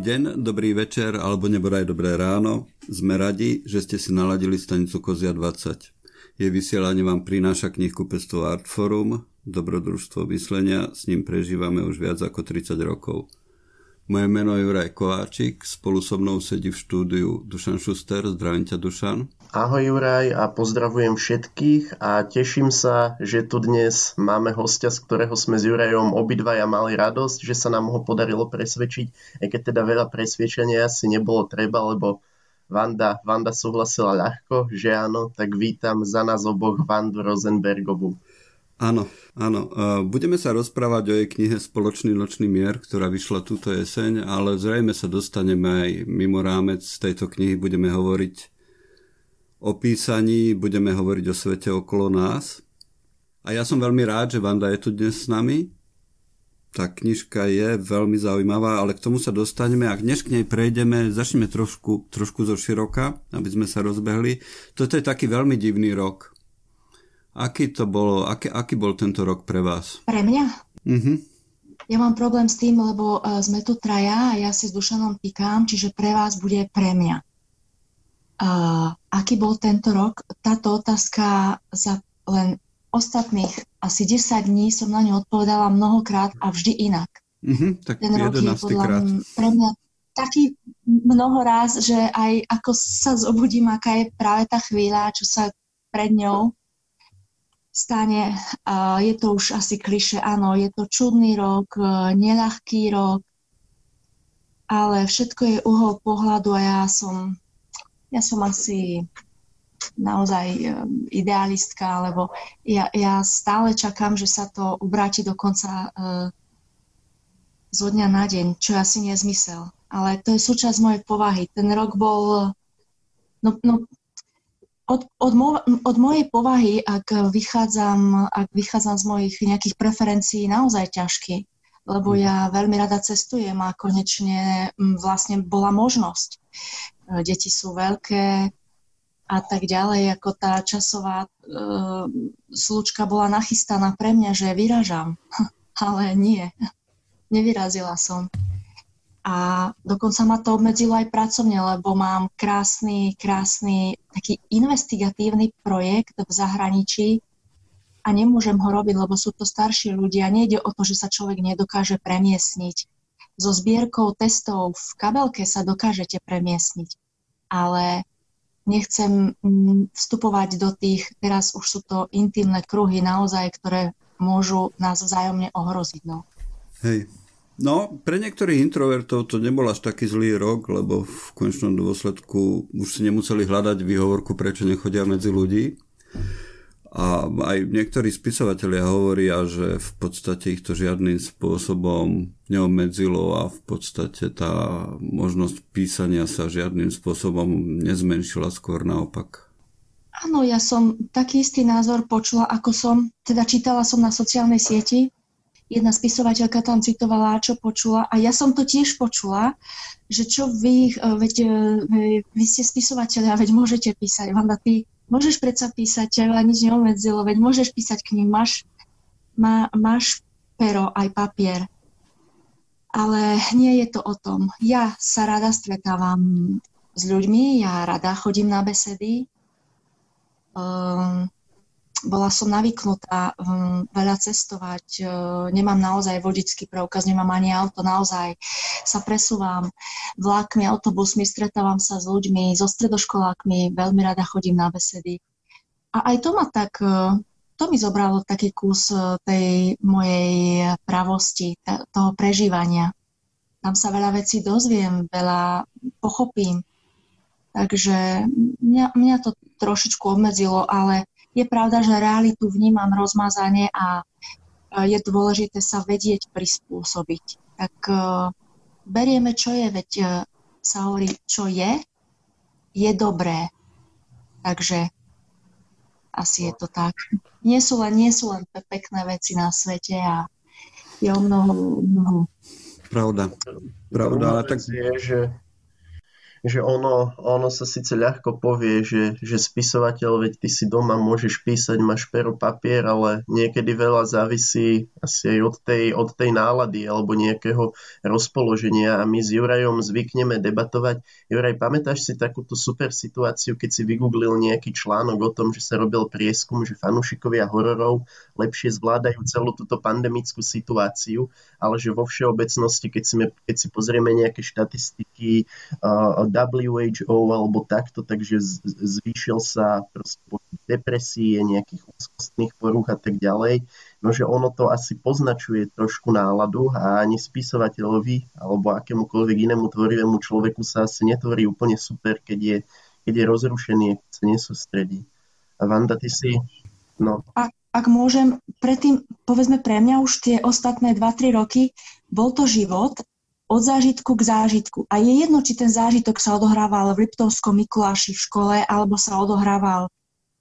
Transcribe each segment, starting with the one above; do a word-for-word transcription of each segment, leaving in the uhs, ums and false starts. Dobrý deň, dobrý večer, alebo nebodaj dobré ráno. Sme radi, že ste si naladili stanicu Kozia dvadsať. Jej vysielanie vám prináša knihku Pesto Artforum, dobrodružstvo myslenia, s ním prežívame už viac ako tridsať rokov. Moje meno je Juraj Kováčik, spolu so mnou sedí v štúdiu Dušan Šuster. Zdravím ťa, Dušan. Ahoj Juraj a pozdravujem všetkých a teším sa, že tu dnes máme hostia, z ktorého sme s Jurajom obidvaja mali radosť, že sa nám ho podarilo presvedčiť, aj keď teda veľa presvedčenia asi nebolo treba, lebo Vanda, Vanda súhlasila ľahko, že áno, tak vítam za nás oboch Vandu Rosenbergovú. Áno, áno. Budeme sa rozprávať o jej knihe Spoločný nočný mier, ktorá vyšla túto jeseň, ale zrejme sa dostaneme aj mimo rámec tejto knihy. Budeme hovoriť o písaní, budeme hovoriť o svete okolo nás. A ja som veľmi rád, že Vanda je tu dnes s nami. Tá knižka je veľmi zaujímavá, ale k tomu sa dostaneme. Ak dnes k nej prejdeme, začneme trošku, trošku zo široka, aby sme sa rozbehli. Toto je taký veľmi divný rok. Aký to bolo, aký, aký bol tento rok pre vás? Pre mňa? Uh-huh. Ja mám problém s tým, lebo sme tu traja a ja si s Dušanom týkam, čiže pre vás bude pre mňa. Uh, aký bol tento rok? Táto otázka za len ostatných asi desať dní som na ňu odpovedala mnohokrát a vždy inak. Uh-huh, tak ten rok je podľa krát. M- pre mňa taký mnoho ráz, že aj ako sa zobudím, aká je práve tá chvíľa, čo sa pred ňou stane, je to už asi klišé, áno, je to čudný rok, neľahký rok, ale všetko je uhol pohľadu a ja som, ja som asi naozaj idealistka, lebo ja, ja stále čakám, že sa to obráti dokonca uh, zo dňa na deň, čo je asi nezmysel. Ale to je súčasť mojej povahy. Ten rok bol... No, no, Od, od, mo- od mojej povahy, ak vychádzam, ak vychádzam z mojich nejakých preferencií, naozaj ťažký, lebo ja veľmi rada cestujem a konečne vlastne bola možnosť. Deti sú veľké a tak ďalej, ako tá časová e, slučka bola nachystaná pre mňa, že vyražam, ale nie, nevyrazila som. A dokonca ma to obmedzilo aj pracovne, lebo mám krásny, krásny taký investigatívny projekt v zahraničí a nemôžem ho robiť, lebo sú to starší ľudia. Nejde o to, že sa človek nedokáže premiestniť. So zbierkou testov v kabelke sa dokážete premiestniť, ale nechcem vstupovať do tých, teraz už sú to intimné kruhy naozaj, ktoré môžu nás vzájomne ohroziť. No. Hej. No, pre niektorých introvertov to nebol až taký zlý rok, lebo v konečnom dôsledku už si nemuseli hľadať výhovorku, prečo nechodia medzi ľudí. A aj niektorí spisovatelia hovoria, že v podstate ich to žiadnym spôsobom neobmedzilo a v podstate tá možnosť písania sa žiadnym spôsobom nezmenšila, skôr naopak. Áno, ja som taký istý názor počula, ako som, teda čítala som na sociálnej sieti. Jedna spisovateľka tam citovala, čo počula. A ja som to tiež počula, že čo vy, veď, vy ste spisovatelia, veď môžete písať. Vanda, ty môžeš predsa písať, ťa nič neobmedzilo, veď môžeš písať knihy, máš, má, máš pero, aj papier. Ale nie je to o tom. Ja sa rada stretávam s ľuďmi, ja rada chodím na besedy. Um, Bola som navyknutá um, veľa cestovať, uh, nemám naozaj vodičský preukaz, nemám ani auto, naozaj sa presúvam vlákmi, autobusmi, stretávam sa s ľuďmi, so stredoškolákmi, veľmi rada chodím na besedy. A aj to ma tak, uh, to mi zobralo taký kus uh, tej mojej pravosti, t- toho prežívania. Tam sa veľa vecí dozviem, veľa pochopím, takže mňa, mňa to trošičku obmedzilo, ale je pravda, že realitu vnímam rozmazanie a je dôležité sa vedieť prispôsobiť. Tak uh, berieme, čo je, veď uh, sa hovorí, čo je, je dobré. Takže asi je to tak. Nie sú len, nie sú len pekné veci na svete a je o mnoho... mnoho. Pravda. Pravda, ale tak... Je, že... že ono, ono sa síce ľahko povie, že, že spisovateľ, veď ty si doma môžeš písať, máš pero, papier, ale niekedy veľa závisí asi aj od tej, od tej nálady alebo nejakého rozpoloženia a my s Jurajom zvykneme debatovať. Juraj, pamätáš si takúto super situáciu, keď si vygooglil nejaký článok o tom, že sa robil prieskum, že fanúšikovia hororov lepšie zvládajú celú túto pandemickú situáciu, ale že vo všeobecnosti, keď si, keď si pozrieme nejaké štatistiky uh, W H O alebo takto, takže zvýšil sa proste depresie, nejakých úzkostných porúch a tak ďalej. No, že ono to asi poznačuje trošku náladu a ani spisovateľovi alebo akémukoľvek inému tvorivému človeku sa asi netvorí úplne super, keď je, keď je rozrušený, keď sa nesústredí. A Vanda, ty si... No. Ak, ak môžem, predtým, povedzme pre mňa už tie ostatné dva tri roky, bol to život od zážitku k zážitku. A je jedno, či ten zážitok sa odohrával v Liptovskom Mikuláši v škole, alebo sa odohrával,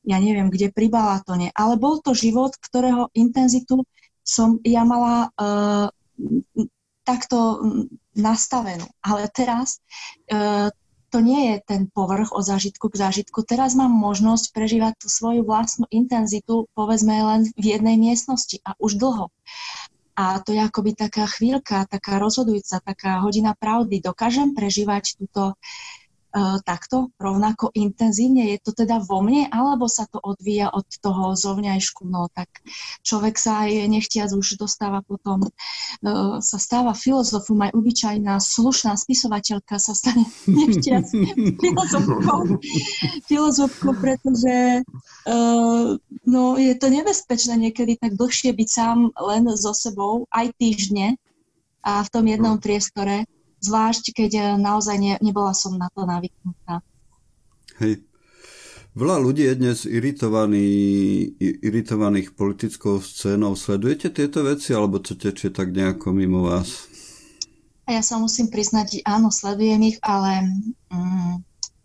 ja neviem, kde pri Balatone. Ale bol to život, ktorého intenzitu som ja mala e, takto nastavenú. Ale teraz e, to nie je ten povrch od zážitku k zážitku. Teraz mám možnosť prežívať tú svoju vlastnú intenzitu, povedzme len v jednej miestnosti a už dlho. A to je akoby taká chvíľka, taká rozhodujúca, taká hodina pravdy. Dokážem prežívať túto e, takto rovnako intenzívne? Je to teda vo mne, alebo sa to odvíja od toho zovňajšku? No tak človek sa aj nechtiac už dostáva potom, e, sa stáva filozofom, aj obyčajná slušná spisovateľka sa stane nechtiac filozofkou, filozofkou, pretože... Uh, no je to nebezpečné niekedy tak dlhšie byť sám len so sebou, aj týždne a v tom jednom priestore, zvlášť keď naozaj ne, nebola som na to navyknutá. Hej. Veľa ľudí je dnes iritovaných, iritovaných politickou scénou. Sledujete tieto veci, alebo to tečie tak nejako mimo vás? A ja sa musím priznať, áno, sledujem ich, ale, mm,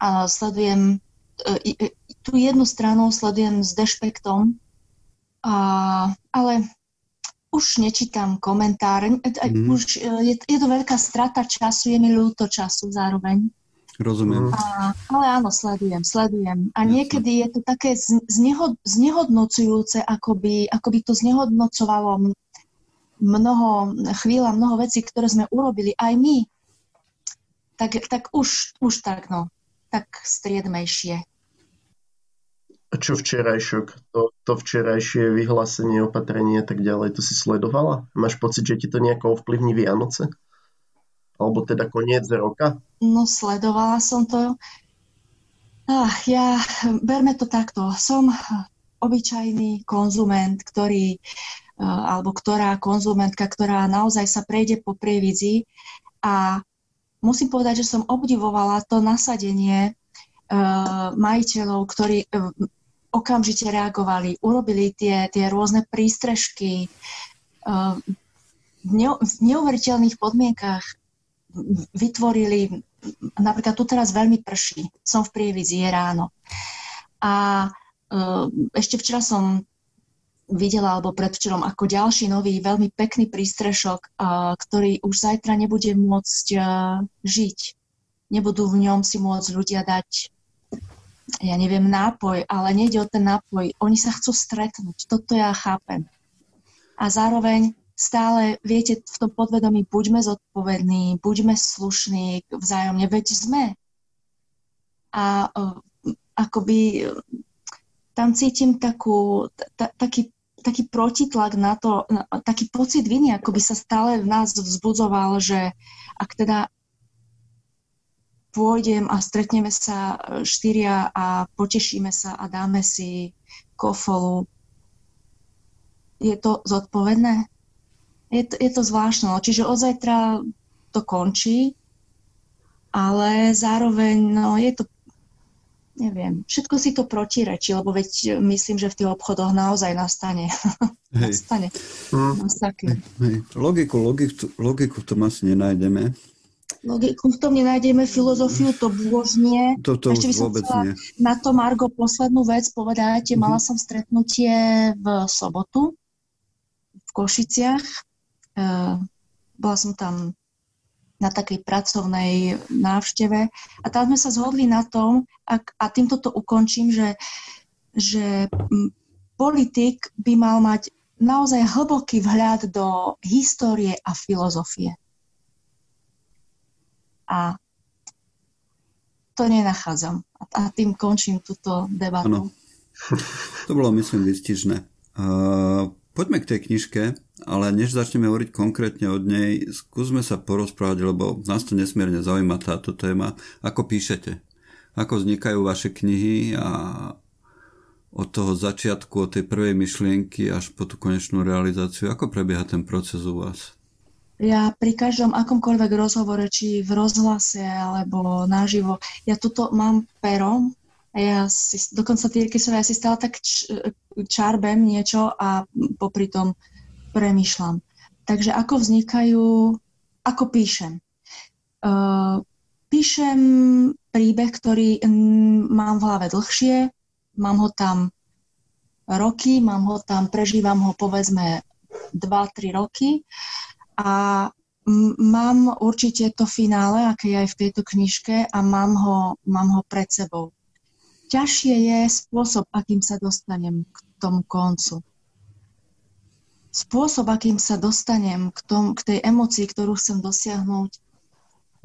ale sledujem e, e, tú jednu stranu sledujem s dešpektom, a, ale už nečítam komentár. Mm. Už je, je to veľká strata času, je mi ľúto času zároveň. Rozumiem. A, ale áno, sledujem, sledujem. A Jasne. Niekedy je to také znehod, znehodnocujúce, akoby, akoby to znehodnocovalo mnoho chvíľ a mnoho vecí, ktoré sme urobili aj my. Tak, tak už, už tak, no. Tak striedmejšie. Čo včerajšok, to, to včerajšie vyhlásenie, opatrenie a tak ďalej, to si sledovala? Máš pocit, že ti to nejako ovplyvní Vianoce? Alebo teda koniec roka? No, sledovala som to. Ach, ja, berme to takto. Som obyčajný konzument, ktorý, alebo ktorá konzumentka, ktorá naozaj sa prejde po Prievidzi a musím povedať, že som obdivovala to nasadenie majiteľov, ktorí okamžite reagovali, urobili tie, tie rôzne prístrežky v neuveriteľných podmienkách, vytvorili, napríklad tu teraz veľmi prší, som v Prievidzi, je ráno. A ešte včera som videla, alebo predvčerom, ako ďalší nový, veľmi pekný prístrešok, ktorý už zajtra nebude môcť žiť. Nebudú v ňom si môcť ľudia dať, ja neviem, nápoj, ale nejde o ten nápoj. Oni sa chcú stretnúť. Toto ja chápem. A zároveň stále, viete, v tom podvedomí buďme zodpovední, buďme slušní vzájomne, veď sme. A uh, akoby uh, tam cítim takú, ta, taký, taký protitlak na to, na, taký pocit viny, akoby sa stále v nás vzbudzoval, že ak teda pôjdem a stretneme sa štyria a potešíme sa a dáme si kofolu. Je to zodpovedné? Je to, je to zvláštne. Čiže od zajtra to končí, ale zároveň no, je to, neviem, všetko si to protirečí, lebo veď myslím, že v tých obchodoch naozaj nastane. Hej. nastane. Mm. Hej, hej. Logiku, logiku, logiku v tom asi nenájdeme. Logiku v tom nenájdeme, filozofiu to vôbec nie. Toto ešte by som chcela na to, Margo, poslednú vec povedať. Mm-hmm. Mala som stretnutie v sobotu v Košiciach. E, bola som tam na takej pracovnej návšteve. A tam sme sa zhodli na tom, ak, a týmto to ukončím, že, že politik by mal mať naozaj hlboký vhľad do histórie a filozofie. A to nenachádzam. A tým končím túto debatu. To bolo, myslím, výstižné. Uh, poďme k tej knižke, ale než začneme hovoriť konkrétne od nej, skúsme sa porozprávať, lebo nás to nesmierne zaujíma táto téma. Ako píšete? Ako vznikajú vaše knihy a od toho začiatku, od tej prvej myšlienky až po tú konečnú realizáciu? Ako prebieha ten proces u vás? Ja pri každom akomkoľvek rozhovore, či v rozhlase alebo naživo, ja tuto mám pero a ja si, dokonca týrky som, ja si stále tak č, čarbem niečo a popri tom premýšľam. Takže ako vznikajú, ako píšem. Uh, píšem príbeh, ktorý m, mám v hlave dlhšie, mám ho tam roky, mám ho tam, prežívam ho povedzme dva tri roky. A mám určite to finále, aké je aj v tejto knižke, a mám ho, mám ho pred sebou. Ťažšie je spôsob, akým sa dostanem k tomu koncu. Spôsob, akým sa dostanem k, tom, k tej emocii, ktorú chcem dosiahnuť,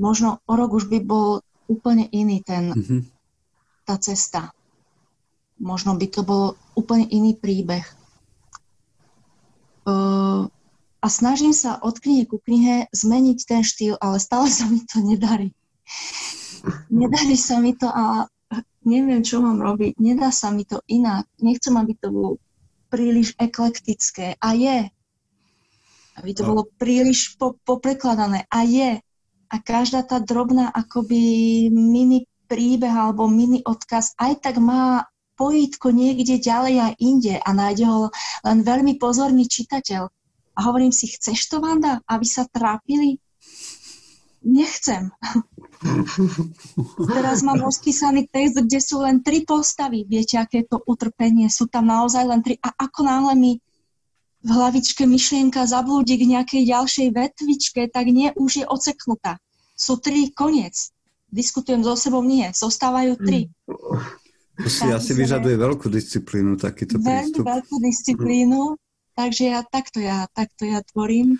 možno o rok už by bol úplne iný ten, mm-hmm. tá cesta. Možno by to bol úplne iný príbeh. Uh, A snažím sa od knihy ku knihe zmeniť ten štýl, ale stále sa mi to nedarí. Nedarí sa mi to a neviem, čo mám robiť. Nedá sa mi to inak. Nechcem, aby to bolo príliš eklektické. A je. Aby to bolo príliš po- poprekladané. A je. A každá tá drobná akoby mini príbeh alebo mini odkaz aj tak má pojítko niekde ďalej a inde a nájde ho len veľmi pozorný čitateľ. A hovorím si, chceš to, Vanda, aby sa trápili? Nechcem. Teraz mám rozpísaný text, kde sú len tri postavy. Viete, aké to utrpenie? Sú tam naozaj len tri. A ako náhle mi v hlavičke myšlienka zablúdi k nejakej ďalšej vetvičke, tak nie, už je odseknutá. Sú tri, koniec. Diskutujem so sebou, nie. Zostávajú tri. To si asi vyžaduje veľkú disciplínu, takýto prístup. Veľmi veľkú disciplínu. Takže ja takto ja, takto ja tvorím.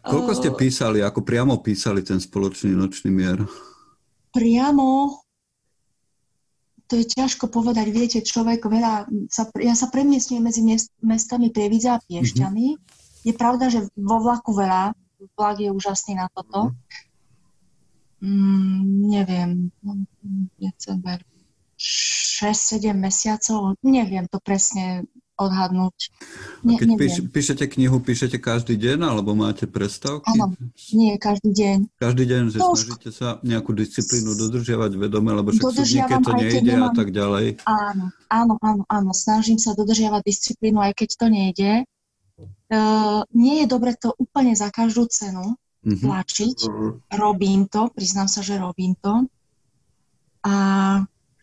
Koľko ste písali, ako priamo písali ten spoločný nočný mier? Priamo? To je ťažko povedať. Viete, človek veľa... Sa, ja sa premiestňujem medzi mestami Prievidza a Piešťany. Mm-hmm. Je pravda, že vo vlaku veľa. Vlak je úžasný na toto. Mm, neviem. December. šesť sedem mesiacov. Neviem to presne... odhadnúť. Ne, keď píš, píšete knihu, píšete každý deň, alebo máte prestávky? Áno, nie, každý deň. Každý deň, že to snažíte sa nejakú disciplínu dodržiavať vedome, lebo však súdnike to nejde a tak ďalej. Áno, áno, áno, áno, snažím sa dodržiavať disciplínu, aj keď to nejde. Uh, nie je dobre to úplne za každú cenu uh-huh. tlačiť. Uh-huh. Robím to, priznám sa, že robím to. A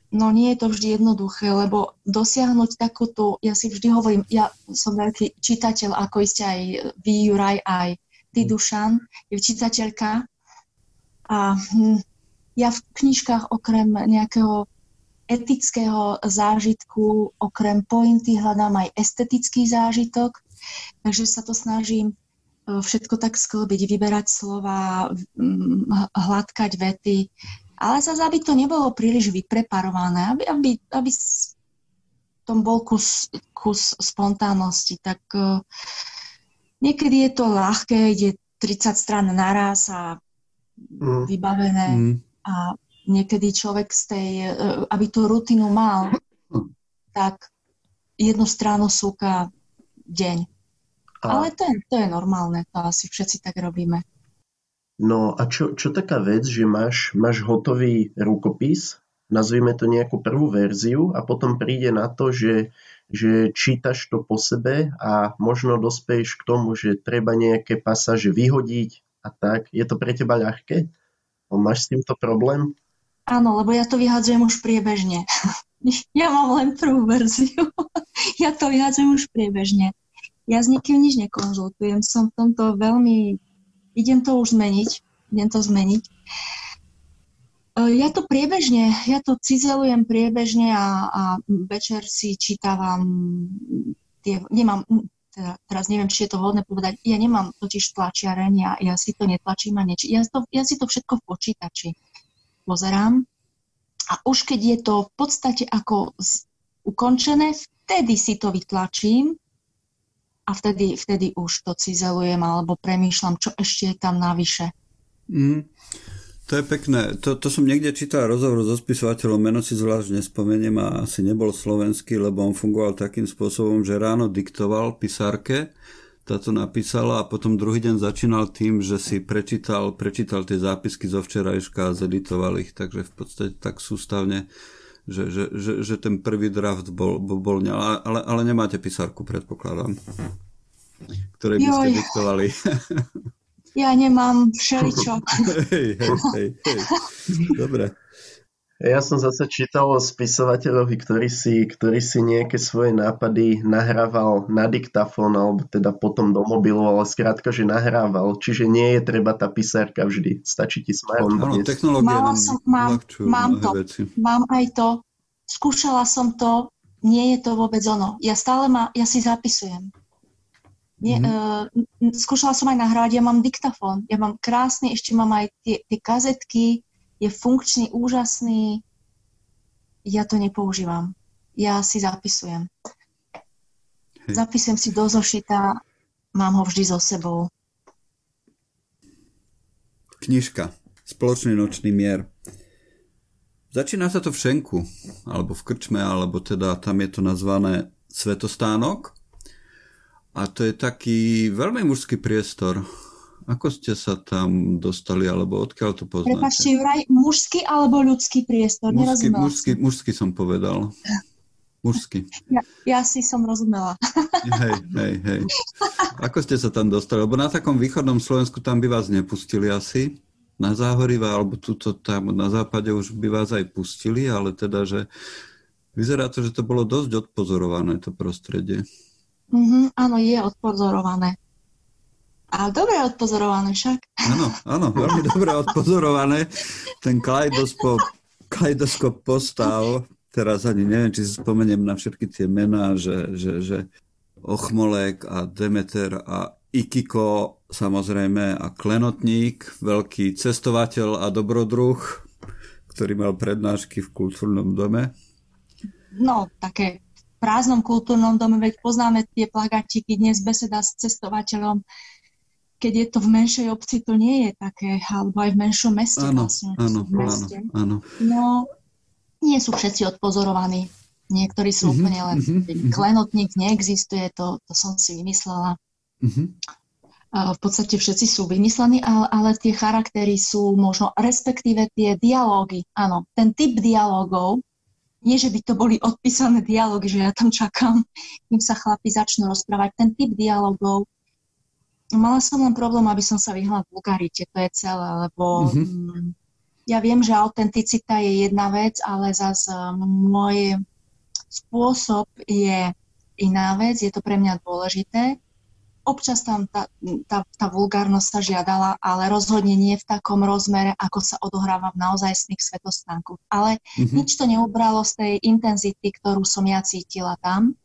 no nie je to vždy jednoduché, lebo dosiahnuť takúto, ja si vždy hovorím, ja som veľký čitateľ, ako iste aj vy, Juraj, aj ty, Dušan, je čitateľka. A ja v knižkách okrem nejakého etického zážitku, okrem pointy hľadám aj estetický zážitok, takže sa to snažím všetko tak sklbiť, vyberať slova, hladkať vety. Ale zase, aby to nebolo príliš vypreparované, aby, aby, aby v tom bol kus, kus spontánnosti. Tak uh, niekedy je to ľahké, ide tridsať strán naraz a mm. vybavené. Mm. A niekedy človek z tej, uh, aby tú rutinu mal, mm. tak jednu stranu súka deň. A... Ale to je, to je normálne, to asi všetci tak robíme. No a čo, čo taká vec, že máš, máš hotový rukopis, nazvime to nejakú prvú verziu a potom príde na to, že, že čítaš to po sebe a možno dospeješ k tomu, že treba nejaké pasáže vyhodiť a tak. Je to pre teba ľahké? No, máš s týmto problém? Áno, lebo ja to vyhadzujem už priebežne. Ja mám len prvú verziu. Ja to vyhadzujem už priebežne. Ja s nikým nič nekonzultujem. Som v tomto veľmi idem to už zmeniť, idem to zmeniť. Ja to priebežne, ja to cizelujem priebežne a, a večer si čítavam tie, nemám, teda, teraz neviem, či je to vhodné povedať, ja nemám totiž tlačiareň, ja, ja si to netlačím a neči, ja, to, ja si to všetko v počítači pozerám a už keď je to v podstate ako z, ukončené, vtedy si to vytlačím a vtedy, vtedy už to cizelujem alebo premýšľam, čo ešte je tam navyše. Mm. To je pekné. To, to som niekde čítal rozhovor so spisovateľom, meno si zvlášť nespomeniem a asi nebol slovenský, lebo on fungoval takým spôsobom, že ráno diktoval pisárke, tá to napísala a potom druhý deň začínal tým, že si prečítal, prečítal tie zápisky zo včerajška a zeditoval ich, takže v podstate tak sústavne, že, že, že, že ten prvý draft bol, bol ne, ale, ale nemáte pisárku, predpokladám, ktorej by ste Joj. diktovali. Ja nemám všeličo. Hej, hej, hej, hej. Dobre. Ja som zase čítal o spisovateľovi, ktorý si, ktorý si nejaké svoje nápady nahrával na diktafón, alebo teda potom do mobilu, ale skrátka, že nahrával. Čiže nie je treba tá pisárka vždy. Stačí ti smartfón. Áno, technológia nám uľahčujú mnohé veci. Mám aj to. Skúšala som to. Nie je to vôbec ono. Ja stále ma, ja si zapisujem. Nie, mm-hmm. uh, skúšala som aj nahrávať, ja mám diktafón, ja mám krásny, ešte mám aj tie, tie kazetky, je funkčný, úžasný, ja to nepoužívam, ja si zapisujem. Hej. Zapisujem si do zošita, mám ho vždy so sebou. Knižka, Spoločný nočný mier. Začína sa to v šenku, alebo v krčme, alebo teda tam je to nazvané Svetostánok. A to je taký veľmi mužský priestor. Ako ste sa tam dostali, alebo odkiaľ to poznáte? Prepáčte, Juraj, mužský alebo ľudský priestor? Mužský, mužský, mužský som povedal. Mužský. Ja, ja si som rozumela. Hej, hej, hej. Ako ste sa tam dostali? Lebo na takom východnom Slovensku tam by vás nepustili asi. Na Záhoriva, alebo tuto tam na západe už by vás aj pustili, ale teda, že vyzerá to, že to bolo dosť odpozorované, to prostredie. Mm-hmm, áno, je odpozorované. A dobre odpozorované však. Áno, áno, veľmi dobre odpozorované. Ten kaleidoskop, kaleidoskop postav, teraz ani neviem, či si spomeniem na všetky tie mená, že, že, že Ochmolek a Demeter a Ikiko, samozrejme, a Klenotník, veľký cestovateľ a dobrodruh, ktorý mal prednášky v Kultúrnom dome. No, také... v prázdnom kultúrnom dome, veď poznáme tie plagátiky, dnes beseda s cestovateľom, keď je to v menšej obci, to nie je také, alebo aj v menšom meste. Áno, vlastne, áno, meste. áno, áno. No, nie sú všetci odpozorovaní. Niektorí sú mm-hmm, úplne len... Mm-hmm, Klenotník neexistuje, to, to som si vymyslela. Mm-hmm. V podstate všetci sú vymyslení, ale, ale tie charaktery sú možno, respektíve tie dialógy, áno, ten typ dialógov. Nie, že by to boli odpísané dialógy, že ja tam čakám, kým sa chlapi začnú rozprávať. Ten typ dialógov. Mala som len problém, aby som sa vyhnala v vulgarite, to je celé, lebo mm-hmm. ja viem, že autenticita je jedna vec, ale zase môj spôsob je iná vec, je to pre mňa dôležité. Občas tam tá, tá, tá vulgárnosť sa žiadala, ale rozhodne nie v takom rozmere, ako sa odohráva v naozajstných svetostánkoch. Ale mm-hmm. nič to neubralo z tej intenzity, ktorú som ja cítila tam.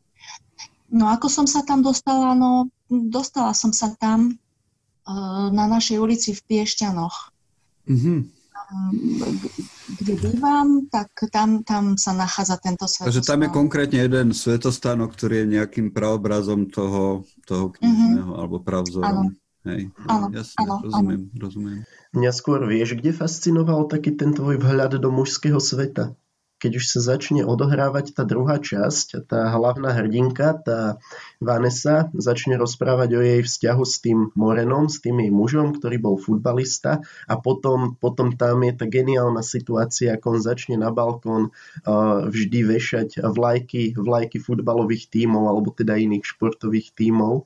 No ako som sa tam dostala? No dostala som sa tam e, na našej ulici v Piešťanoch. Mm-hmm. Kde bývam, tak tam, tam sa nachádza tento svetostánok. Takže tam je konkrétne jeden svetostánok, ktorý je nejakým praobrazom toho, toho knižného, mm-hmm. alebo pravzorom. Hej, áno, jasne, áno, rozumiem, áno. rozumiem. Mňa skôr vieš, kde fascinoval taký ten tvoj vhľad do mužského sveta? Keď už sa začne odohrávať tá druhá časť, tá hlavná hrdinka, tá Vanessa, začne rozprávať o jej vzťahu s tým Morenom, s tým jej mužom, ktorý bol futbalista a potom, potom tam je tá geniálna situácia, ako on začne na balkón uh, vždy vešať vlajky, vlajky futbalových tímov alebo teda iných športových tímov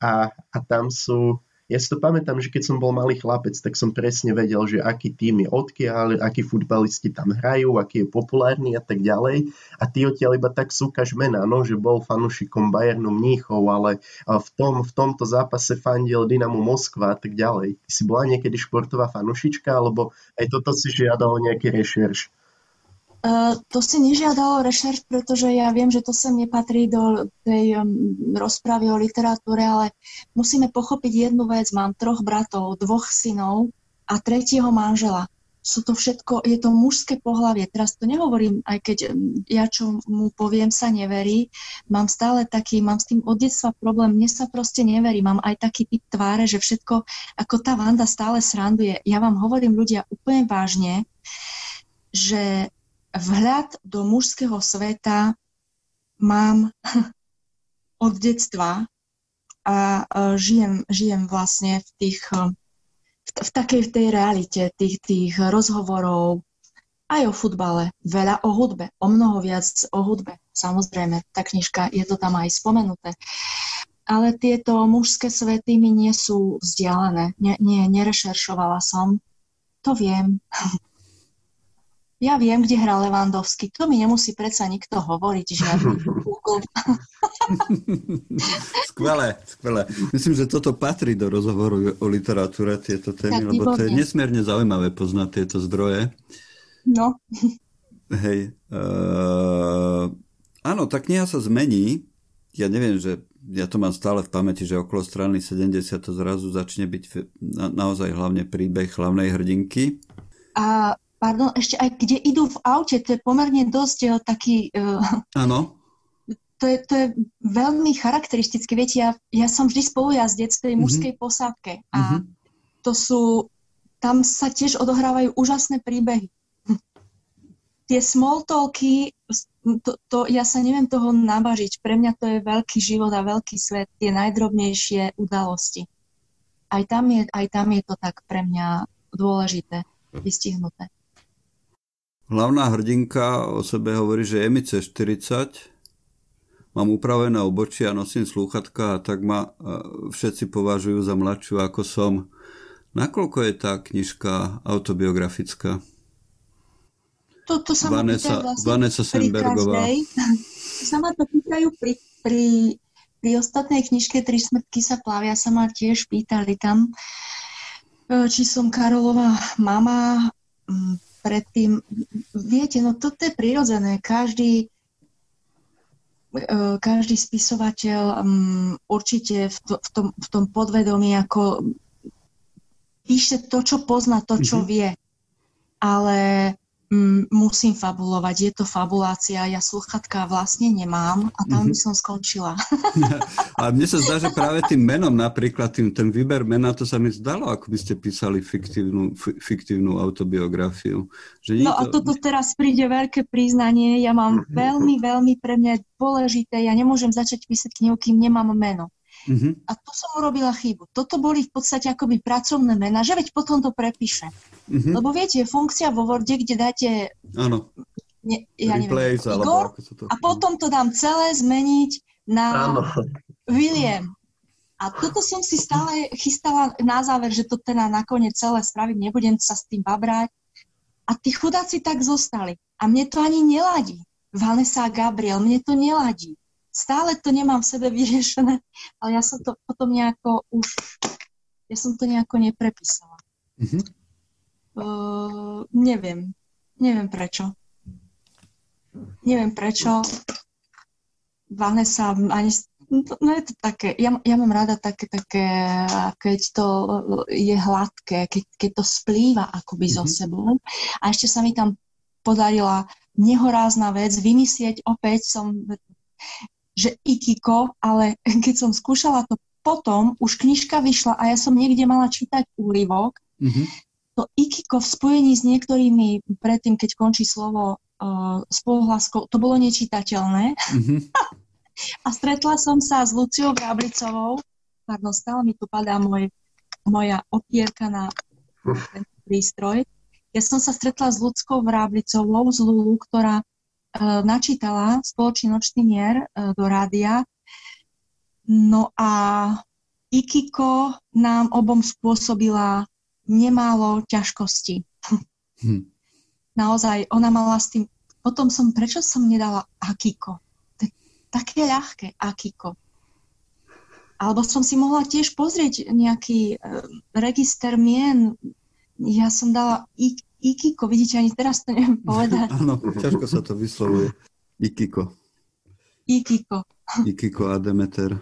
a, a tam sú... Ja si to pamätám, že keď som bol malý chlapec, tak som presne vedel, že aký tým je odkiaľ, akí futbalisti tam hrajú, aký je populárny a tak ďalej. A ty odtiaľ iba tak súkaš mená, no, že bol fanúšikom Bayernu Mníchov, ale v, tom, v tomto zápase fandil Dynamo Moskva a tak ďalej. Ty si bola niekedy športová fanúšička, alebo aj toto si žiadalo nejaký rešerš? Uh, to si nežiadalo rešerš, pretože ja viem, že to sem nepatrí do tej um, rozpravy o literatúre, ale musíme pochopiť jednu vec. Mám troch bratov, dvoch synov a tretieho manžela. Sú to všetko, je to mužské pohlavie. Teraz to nehovorím, aj keď ja, čo mu poviem, sa neverí. Mám stále taký, mám s tým od detstva problém, mne sa proste neverí. Mám aj taký typ tváre, že všetko, ako tá Vanda stále sranduje. Ja vám hovorím, ľudia, úplne vážne, že vhľad do mužského sveta mám od detstva a žijem, žijem vlastne v, tých, v, v takej v tej realite, tých, tých rozhovorov aj o futbale, veľa o hudbe, o mnoho viac o hudbe. Samozrejme, tá knižka, je to tam aj spomenuté. Ale tieto mužské svety mi nie sú vzdialené. Nie, nie, nerešeršovala som. To viem. Ja viem, kde hrá Lewandowski. To mi nemusí predsa nikto hovoriť, žiadny Google. Skvelé, skvelé. Myslím, že toto patrí do rozhovoru o literatúre, tieto témy, tak, lebo výborné. To je nesmierne zaujímavé poznať tieto zdroje. No. Hej. Uh, áno, tá kniha sa zmení. Ja neviem, že ja to mám stále v pamäti, že okolo strany sedemdesiat to zrazu začne byť na, naozaj hlavne príbeh hlavnej hrdinky. A Pardon, ešte aj kde idú v aute, to je pomerne dosť jo, taký... Áno. Uh, to, to je veľmi charakteristické. Viete, ja, ja som vždy spolujazdec v tej mm-hmm. mužskej posádke. A mm-hmm. to sú... Tam sa tiež odohrávajú úžasné príbehy. Tie small talky, to, to, ja sa neviem toho nabažiť. Pre mňa to je veľký život a veľký svet, tie najdrobnejšie udalosti. Aj tam je, aj tam je to tak pre mňa dôležité, vystihnuté. Hlavná hrdinka o sebe hovorí, že je mi cez štyridsať, mám upravené obočia, nosím slúchatka a tak ma všetci považujú za mladšiu ako som. Nakoľko je tá knižka autobiografická? To, to sa ma pýtajú vlastne Vanessa pri každej. Sa ma to pýtajú pri, pri, pri ostatnej knižke Tri smrtky sa plavia. Sa ma tiež pýtali tam, či som Karolova mama. Predtým, viete, no toto je prirodzené. Každý, každý spisovateľ um, určite v, to, v, tom, v tom podvedomí ako píše to, čo pozná, to, čo mm-hmm. vie. Ale um, musím fabulovať. Je to fabulácia. Ja slúchatka vlastne nemám a tam by mm-hmm. som skončila. A mne sa zdá, že práve tým menom napríklad, tým, ten výber mena, to sa mi zdalo, ako by ste písali fiktívnu, fiktívnu autobiografiu. Že no to... a toto teraz príde veľké priznanie. Ja mám veľmi, veľmi pre mňa dôležité. Ja nemôžem začať písať knihu, kým nemám meno. Mm-hmm. A tu som urobila chybu. Toto boli v podstate akoby pracovné mená, že veď potom to prepíšem. Mm-hmm. Lebo viete, funkcia vo Worde, kde dáte... Áno. Ne, ja Replays, neviem, Igor, alebo ako to... a potom to dám celé zmeniť na Áno. William. A toto som si stále chystala na záver, že to teda nakoniec celé spraviť, nebudem sa s tým babrať. A tí chudáci tak zostali. A mne to ani neladí. Vanessa a Gabriel, mne to neladí. Stále to nemám v sebe vyriešené, ale ja som to potom nejako už, ja som to nejako neprepísala. Mm-hmm. Uh, neviem. Neviem prečo. Neviem prečo. Vanessa ani... No je to také, ja, ja mám rada také, také, keď to je hladké, keď, keď to splýva akoby mm-hmm. so sebou. A ešte sa mi tam podarila nehorázna vec, vymyslieť opäť som... že ikiko, ale keď som skúšala to potom, už knižka vyšla a ja som niekde mala čítať úryvok, mm-hmm. to ikiko v spojení s niektorými, predtým, keď končí slovo uh, spoluhláskou, to bolo nečítateľné. Mm-hmm. A stretla som sa s Luciou Vráblicovou, pardon, stále mi tu padá môj, moja opierka na ten prístroj. Ja som sa stretla s Luckou Vráblicovou, z Lulu, ktorá načítala Spoločný nočný mier do rádia. No a Ikiko nám obom spôsobila nemálo ťažkosti. Hm. Naozaj, ona mala s tým... Potom som, prečo som nedala Akiko? To je také ľahké, Akiko. Alebo som si mohla tiež pozrieť nejaký e, register mien. Ja som dala I, Ikiko, vidíte, ani teraz to neviem povedať. Áno, ťažko sa to vyslovuje. Ikiko. Ikiko. Ikiko a Demeter.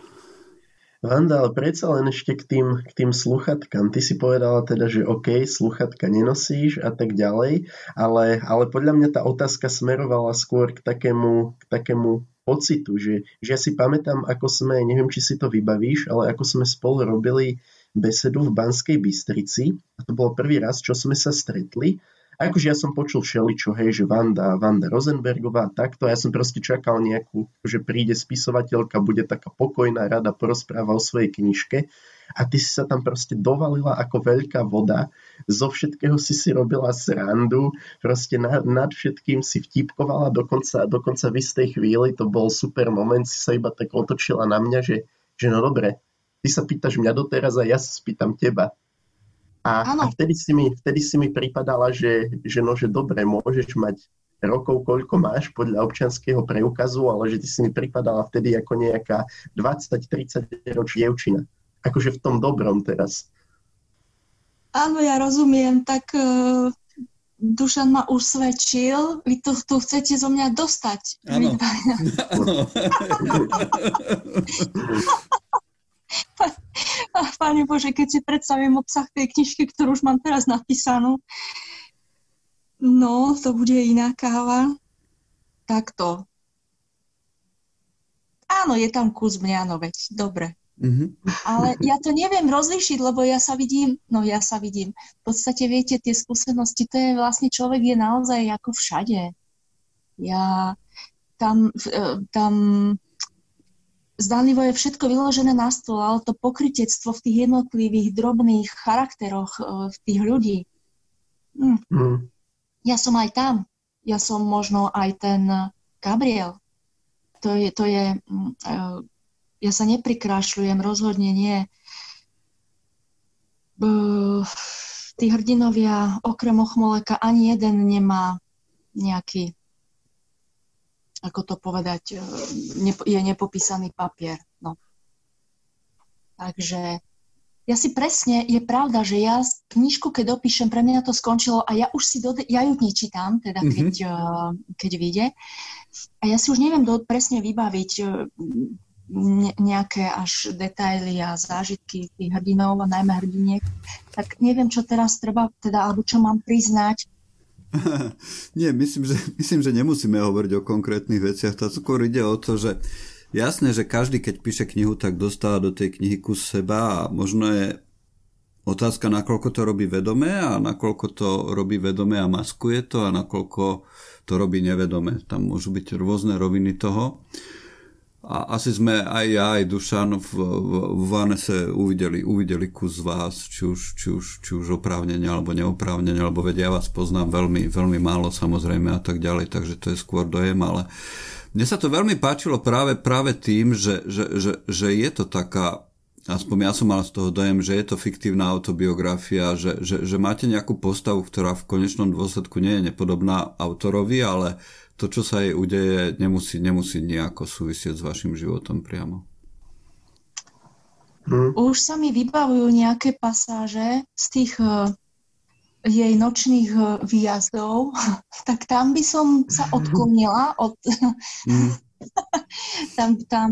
Vanda, ale predsa len ešte k tým, k tým sluchatkám. Ty si povedala teda, že OK, sluchatka nenosíš a tak ďalej, ale, ale podľa mňa tá otázka smerovala skôr k takému, k takému pocitu, že, že ja si pamätám, ako sme, neviem, či si to vybavíš, ale ako sme spolu robili besedu v Banskej Bystrici. A to bol prvý raz, čo sme sa stretli. A akože ja som počul všeličo, hej, že Vanda, Vanda Rosenbergová, takto. A ja som proste čakal nejakú, že príde spisovateľka, bude taká pokojná rada, porozpráva o svojej knižke. A ty si sa tam proste dovalila ako veľká voda. Zo všetkého si si robila srandu, proste nad, nad všetkým si vtipkovala. Dokonca, dokonca v istej chvíli, to bol super moment, si sa iba tak otočila na mňa, že, že no dobre, ty sa pýtaš mňa doteraz a ja sa spýtam teba. A, a vtedy, si mi, vtedy si mi pripadala, že, že nože dobre, môžeš mať rokov, koľko máš podľa občianskeho preukazu, ale že ty si mi pripadala vtedy ako nejaká dvadsať tridsať ročná dievčina. Akože v tom dobrom teraz. Áno, ja rozumiem, tak uh, Dušan ma usvedčil, vy to tu chcete zo mňa dostať. Áno. Ach, Pane Bože, keď si predstavím obsah tej knižky, ktorú už mám teraz napísanú. No, to bude iná káva. Takto. Áno, je tam kus mňa, no veď, dobre. Mm-hmm. Ale ja to neviem rozlíšiť, lebo ja sa vidím, no ja sa vidím. V podstate, viete, tie skúsenosti, to je vlastne, človek je naozaj ako všade. Ja tam... tam Zdánlivo je všetko vyložené na stôl, ale to pokrytectvo v tých jednotlivých drobných charakteroch v tých ľudí. Hm. Mm. Ja som aj tam. Ja som možno aj ten Gabriel. To je, to je, ja sa neprikrášľujem, rozhodne nie. Tí hrdinovia, okrem Ochmoleka, ani jeden nemá nejaký, ako to povedať, je nepopísaný papier. No. Takže ja si presne, je pravda, že ja knižku, keď dopíšem, pre mňa to skončilo a ja už si, dode, ja ju nečítam, teda keď, mm-hmm. keď vyjde. A ja si už neviem do, presne vybaviť ne, nejaké až detaily a zážitky tých hrdinov, najmä hrdiniek. Tak neviem, čo teraz treba, teda, alebo čo mám priznať. Nie, myslím že, myslím, že nemusíme hovoriť o konkrétnych veciach. Tá skôr ide o to, že jasné, že každý, keď píše knihu, tak dostáva do tej knihy kus seba a možno je otázka, nakoľko to robí vedomé a nakoľko to robí vedomé a maskuje to a nakoľko to robí nevedomé. Tam môžu byť rôzne roviny toho. A asi sme aj ja, aj Dušan v, v, v Vanese uvideli, uvideli kus vás, či už, či už, či už oprávnenie alebo neoprávnenie, alebo veď ja vás poznám veľmi, veľmi málo samozrejme a tak ďalej, takže to je skôr dojem, ale mne sa to veľmi páčilo práve, práve tým, že, že, že, že je to taká, aspoň ja som mal z toho dojem, že je to fiktívna autobiografia, že, že, že máte nejakú postavu, ktorá v konečnom dôsledku nie je nepodobná autorovi, ale to, čo sa jej udeje, nemusí, nemusí nejako súvisieť s vašim životom priamo. Hm. Už sa mi vybavujú nejaké pasáže z tých uh, jej nočných uh, výjazdov, tak tam by som sa odklonila od... Hm. tam, tam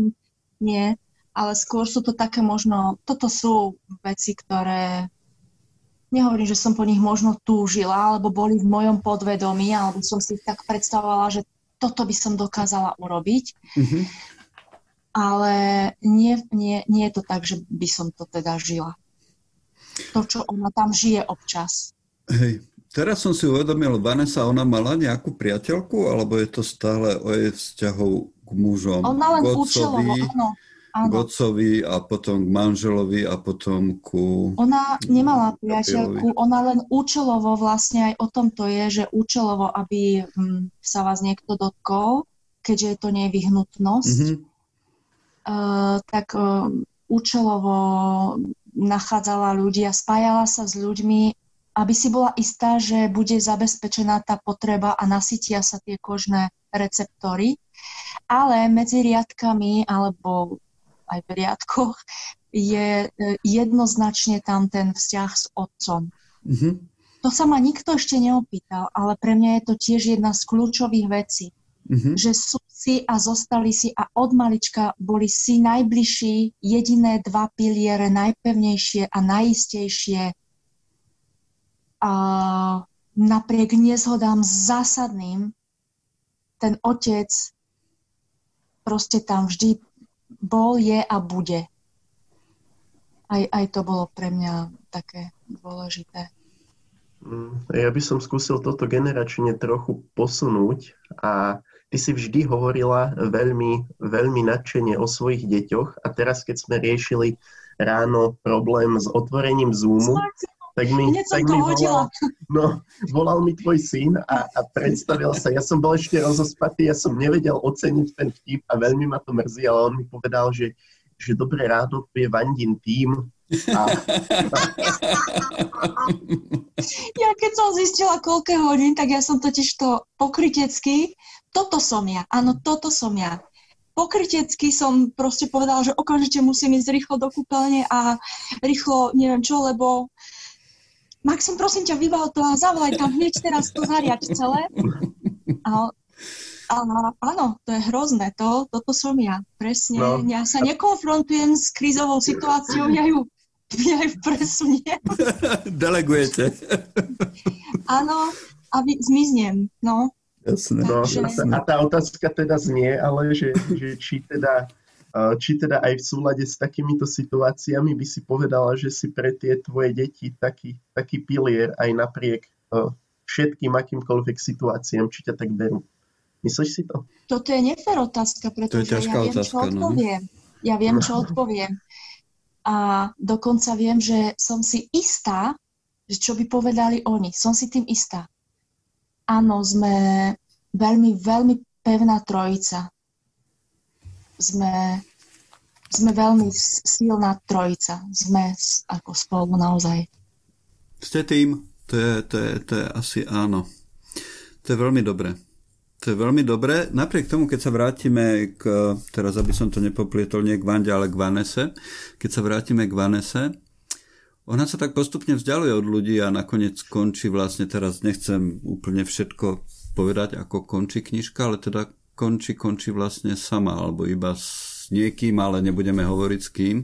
nie, ale skôr sú to také možno... Toto sú veci, ktoré... Nehovorím, že som po nich možno túžila, alebo boli v mojom podvedomí, alebo som si tak predstavovala, že toto by som dokázala urobiť. Mm-hmm. Ale nie, nie, nie je to tak, že by som to teda žila. To, čo ona tam žije občas. Hej, teraz som si uvedomil, Vanessa, ona mala nejakú priateľku, alebo je to stále o jej vzťahov k mužom? Ona len účelovo, áno. K otcovi a potom k manželovi a potom ku... Ona nemala priateľku, ona len účelovo, vlastne aj o tom to je, že účelovo, aby sa vás niekto dotkol, keďže je to nevyhnutnosť, mm-hmm. uh, tak uh, účelovo nachádzala ľudí a spájala sa s ľuďmi, aby si bola istá, že bude zabezpečená tá potreba a nasytia sa tie kožné receptory. Ale medzi riadkami, alebo aj v riadkoch, je jednoznačne tam ten vzťah s otcom. Mm-hmm. To sa ma nikto ešte neopýtal, ale pre mňa je to tiež jedna z kľúčových vecí, mm-hmm. že sú si a zostali si a od malička boli si najbližší jediné dva piliere, najpevnejšie a najistejšie, a napriek nezhodám zásadným, ten otec proste tam vždy bol, je a bude. Aj, aj to bolo pre mňa také dôležité. Ja by som skúsil toto generačne trochu posunúť a ty si vždy hovorila veľmi, veľmi nadšene o svojich deťoch a teraz, keď sme riešili ráno problém s otvorením Zoomu, tak mi, tak mi volal, no, volal mi tvoj syn a, a predstavil sa. Ja som bol ešte rozospatý, ja som nevedel oceniť ten vtip a veľmi ma to mrzí, ale on mi povedal, že, že dobre ráno, tu je Vandin tím. A... Ja keď som zistila, koľko hodín, tak ja som totiž to pokrytecky, toto som ja, áno, toto som ja. Pokrytecky som proste povedala, že okamžite musím ísť rýchlo do kúpeľne a rýchlo, neviem čo, lebo Maxim, prosím ťa, vybav to a zavolaj tam hneď teraz to zariaď celé. A, a, áno, to je hrozné, to, toto som ja, presne. No. Ja sa nekonfrontujem s krízovou situáciou, ja ju, ja ju presuniem. Delegujete. Áno, a vy, zmiznem, no. Jasne. No, takže... A tá otázka teda znie, ale že, že či teda... Či teda aj v súlade s takýmito situáciami by si povedala, že si pre tie tvoje deti taký, taký pilier aj napriek všetkým akýmkoľvek situáciám, či ťa tak berú. Myslíš si to? Toto je nefér otázka, pretože ja viem, otázka, čo odpoviem. No. Ja viem, čo odpoviem. A dokonca viem, že som si istá, že čo by povedali oni. Som si tým istá. Áno, sme veľmi, veľmi pevná trojica. Sme, sme veľmi silná trojica. Sme ako spolu naozaj. Ste tým. To je, to je, to je asi áno. To je veľmi dobré. To je veľmi dobré. Napriek tomu, keď sa vrátime k... Teraz, aby som to nepoplietol, nie k Vande, ale k Vanese. Keď sa vrátime k Vanese, ona sa tak postupne vzdialuje od ľudí a nakoniec končí vlastne teraz. Nechcem úplne všetko povedať, ako končí knižka, ale teda končí, končí vlastne sama, alebo iba s niekým, ale nebudeme hovoriť s kým.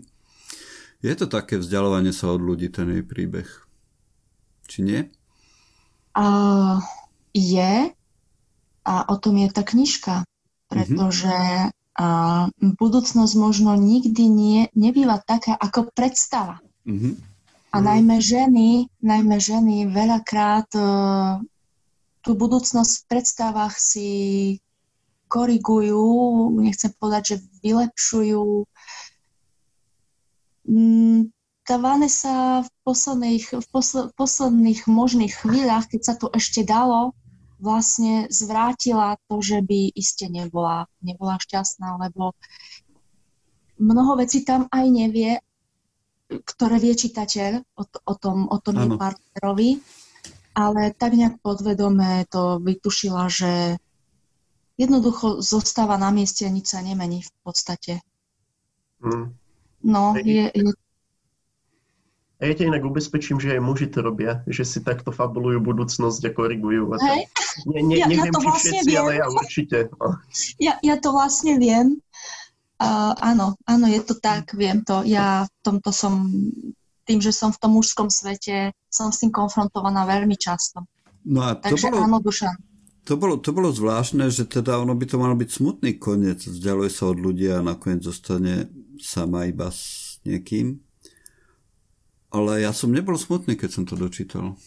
Je to také vzdialovanie sa od ľudí, ten jej príbeh. Či nie? Uh, je. A o tom je tá knižka. Pretože uh-huh. uh, budúcnosť možno nikdy nie, nebýva taká, ako predstava. Uh-huh. A najmä ženy, najmä ženy veľakrát uh, tú budúcnosť v predstavách si korigujú, nechcem povedať, že vylepšujú. Tá Vanesa v posledných, v posl- posledných možných chvíľach, keď sa to ešte dalo, vlastne zvrátila to, že by iste nebola, nebola šťastná, lebo mnoho vecí tam aj nevie, ktoré vie čitateľ o, t- o tom, o tom jej partnerovi, ale tak nejak podvedome to vytušila, že jednoducho zostáva na mieste a nič sa nemení v podstate. Hmm. No, je... je... A ja ťa inak ubezpečím, že aj muži to robia, že si takto fabulujú budúcnosť a korigujú. A hej, ne, ne, ja, neviem, ja to či vlastne všetci, viem. Ale ja určite. No. Ja, ja to vlastne viem. Uh, áno, áno, je to tak, viem to. Ja v tomto som, tým, že som v tom mužskom svete, som s tým konfrontovaná veľmi často. No a to Takže bolo... áno, Dušan. To bolo, to bolo zvláštne, že teda ono by to malo byť smutný koniec. Vzdialuje sa od ľudí a nakoniec zostane sama iba s niekým. Ale ja som nebol smutný, keď som to dočítal.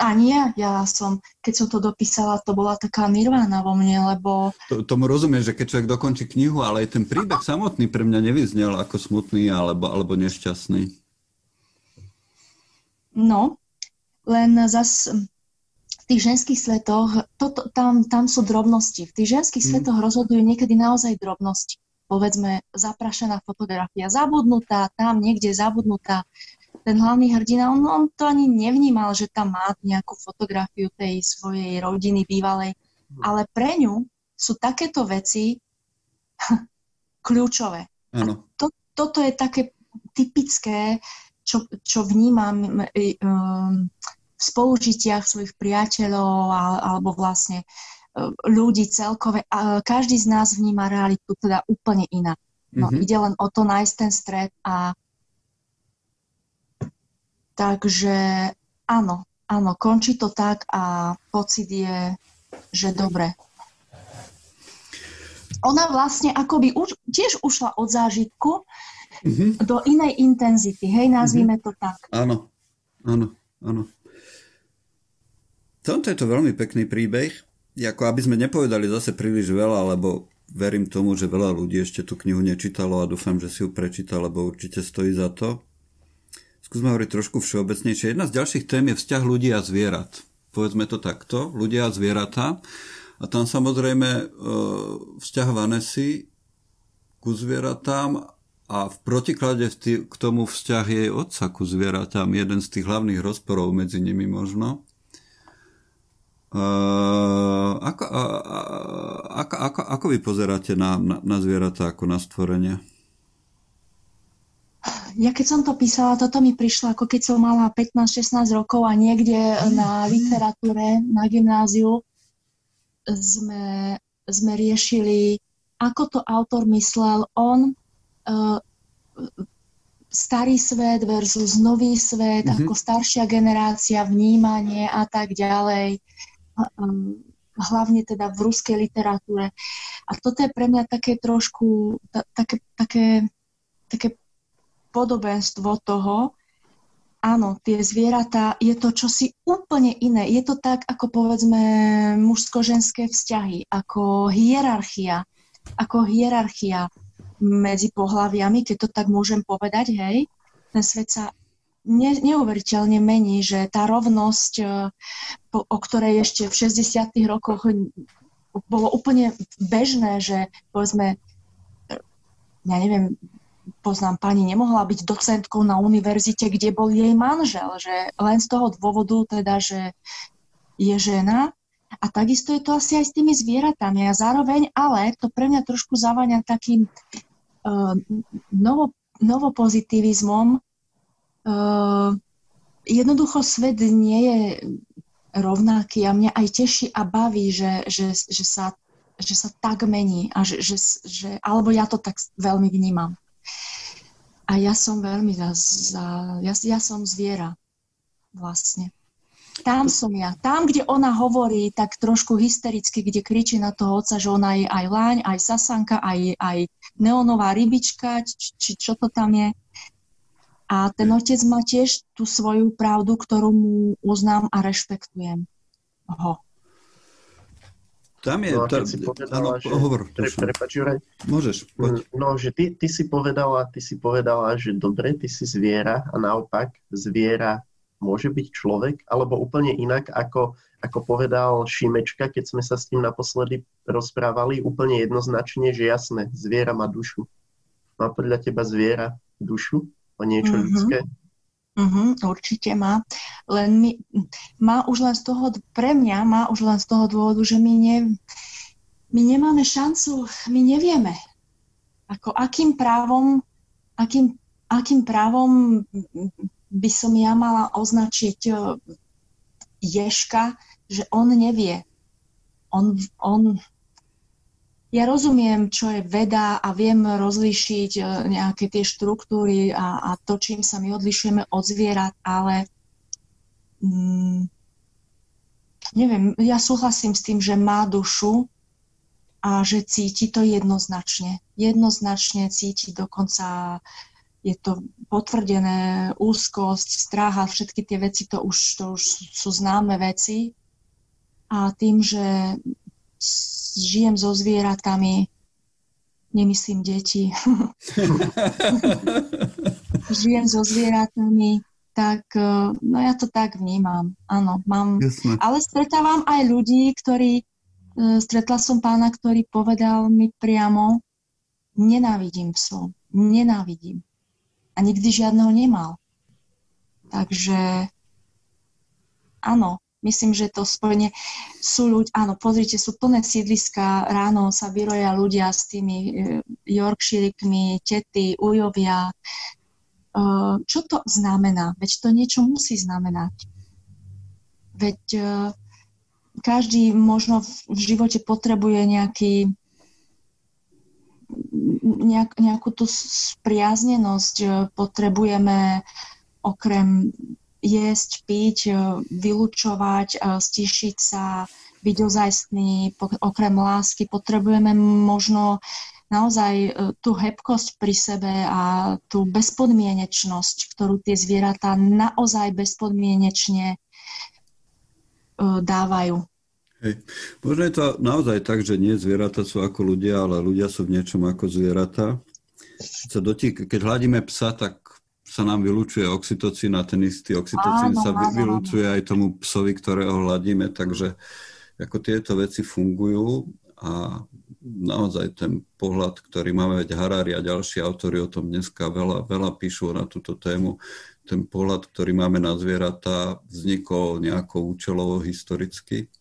Ani ja, ja som, keď som to dopísala, to bola taká nirvána vo mne, lebo... To, tomu rozumiem, že keď človek dokončí knihu, ale aj ten príbeh samotný pre mňa nevyznel ako smutný alebo, alebo nešťastný. No, len zas... V tých ženských svetoch, to, to, tam, tam sú drobnosti. V tých ženských mm. svetoch rozhodujú niekedy naozaj drobnosti v povedzme, zaprašená fotografia, zabudnutá, tam niekde zabudnutá. Ten hlavný hrdina, on, on to ani nevnímal, že tam má nejakú fotografiu tej svojej rodiny bývalej, ale pre ňu sú takéto veci kľúčové. Áno. To, toto je také typické, čo, čo vnímam um, v spolužitiach svojich priateľov alebo vlastne ľudí celkové, a každý z nás vníma realitu teda úplne iná. No, mm-hmm. Ide len o to nájsť ten stred a takže áno, áno, končí to tak a pocit je, že dobre. Ona vlastne akoby už, tiež ušla od zážitku mm-hmm. do inej intenzity, hej, nazvime mm-hmm. to tak. Áno, áno, áno. Toto je to veľmi pekný príbeh. Jako, aby sme nepovedali zase príliš veľa, lebo verím tomu, že veľa ľudí ešte tú knihu nečítalo a dúfam, že si ju prečíta, lebo určite stojí za to. Skúsme hovoriť trošku všeobecnejšie. Jedna z ďalších tém je vzťah ľudí a zvierat. Povedzme to takto, ľudia a zvieratá. A tam samozrejme vzťah Vanessy ku zvieratám a v protiklade k tomu vzťah jej otca ku zvieratám. Jeden z tých hlavných rozporov medzi nimi možno. Uh, ako, uh, ako, ako, ako vy pozeráte na, na, na zvieratá ako na stvorenie? Ja keď som to písala, toto mi prišlo ako keď som mala pätnásť šestnásť rokov a niekde na literatúre, na gymnáziu sme, sme riešili, ako to autor myslel on, uh, starý svet versus nový svet, mm-hmm. ako staršia generácia, vnímanie a tak ďalej. Hlavne teda v ruskej literatúre. A toto je pre mňa také trošku ta, také, také, také podobenstvo toho. Áno, tie zvieratá, je to čosi úplne iné. Je to tak, ako povedzme mužsko-ženské vzťahy, ako hierarchia, ako hierarchia medzi pohlaviami, keď to tak môžem povedať, hej. Ten svet sa Ne, neuveriteľne mení, že tá rovnosť, po, o ktorej ešte v šesťdesiatych rokoch bolo úplne bežné, že povedzme, ja neviem, poznám pani, nemohla byť docentkou na univerzite, kde bol jej manžel, že len z toho dôvodu teda, že je žena. A takisto je to asi aj s tými zvieratami. A zároveň, ale to pre mňa trošku zaváňa takým uh, novo, novopozitivizmom. Uh, jednoducho svet nie je rovnaký a mňa aj teší a baví, že, že, že, sa, že sa tak mení a že, že, že, alebo ja to tak veľmi vnímam a ja som veľmi za, za, ja, ja som zviera vlastne tam som ja, tam kde ona hovorí tak trošku hystericky, kde kričí na toho otca, že ona je aj laň, aj sasanka, aj, aj neonová rybička či, či čo to tam je. A ten otec má tiež tú svoju pravdu, ktorú mu uznám a rešpektujem ho. Tam je... No, tam, si povedala, tam, že, hovor, pre, prepáč, Juraj. Môžeš, poď. No, že ty, ty, si povedala, ty si povedala, že dobre, ty si zviera a naopak zviera môže byť človek, alebo úplne inak, ako, ako povedal Šimečka, keď sme sa s tým naposledy rozprávali, úplne jednoznačne, že jasné, zviera má dušu. Má podľa teba zviera dušu? O niečo uh-huh. ľudské? Uh-huh, určite má. Len my, má už len z toho, pre mňa má už len z toho dôvodu, že my, ne, my nemáme šancu, my nevieme. Ako akým právom, akým, akým právom by som ja mala označiť Ježka, že on nevie. On... on Ja rozumiem, čo je veda a viem rozlíšiť nejaké tie štruktúry a, a to, čím sa my odlišujeme od zvierat, ale mm, neviem, ja súhlasím s tým, že má dušu a že cíti to jednoznačne. Jednoznačne cíti, dokonca je to potvrdené, úzkosť, strach a všetky tie veci, to už, to už sú známe veci. A tým, že žijem so zvieratami, nemyslím deti. Žijem so zvieratami, tak no ja to tak vnímam. Áno, mám. Jasne. Ale stretávam aj ľudí, ktorí, stretla som pána, ktorý povedal mi priamo, Nenávidím psov. Nenávidím. A nikdy žiadneho nemal. Takže áno, myslím, že to spojenie sú ľudia, áno, pozrite, sú plné sídliska, ráno sa vyroja ľudia s tými e, Yorkshirikmi, tety, ujovia. E, čo to znamená? Veď to niečo musí znamenať. Veď e, každý možno v živote potrebuje nejaký nejak, nejakú tú spriaznenosť, potrebujeme okrem jesť, piť, vylučovať, stíšiť sa, byť ozajstný, okrem lásky. Potrebujeme možno naozaj tú hebkosť pri sebe a tú bezpodmienečnosť, ktorú tie zvieratá naozaj bezpodmienečne dávajú. Hej. Možno je to naozaj tak, že nie zvieratá sú ako ľudia, ale ľudia sú v niečom ako zvieratá. Keď sa dotýka, keď hladíme psa, tak sa nám vylučuje oxytocín a ten istý oxytocín áno, sa áno, vylučuje áno. aj tomu psovi, ktorého hladíme, takže ako tieto veci fungujú a naozaj ten pohľad, ktorý máme, veď Harari a ďalší autori o tom dneska veľa, veľa píšu na túto tému, ten pohľad, ktorý máme na zvieratá, vznikol nejako účelovo historicky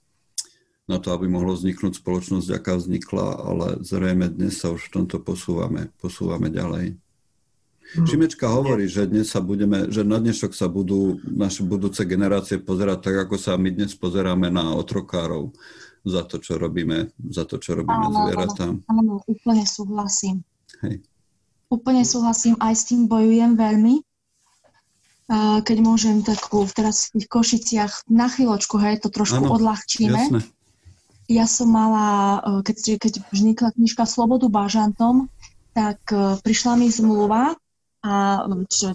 na to, aby mohlo vzniknúť spoločnosť, aká vznikla, ale zrejme dnes sa už v tomto posúvame, posúvame ďalej. Šimečka hovorí, že dnes sa budeme, že na dnešok sa budú naše budúce generácie pozerať tak, ako sa my dnes pozeráme na otrokárov za to, čo robíme, za to, čo robíme áno, zvieratám. Áno, úplne súhlasím. Hej. Úplne súhlasím, aj s tým bojujem veľmi. Keď môžem takú, teraz v Košiciach na chvíľočku, hej, to trošku áno, odľahčíme. Jasné. Ja som mala, keď, keď vznikla knižka Slobodu bažantom, tak prišla mi zmluva, a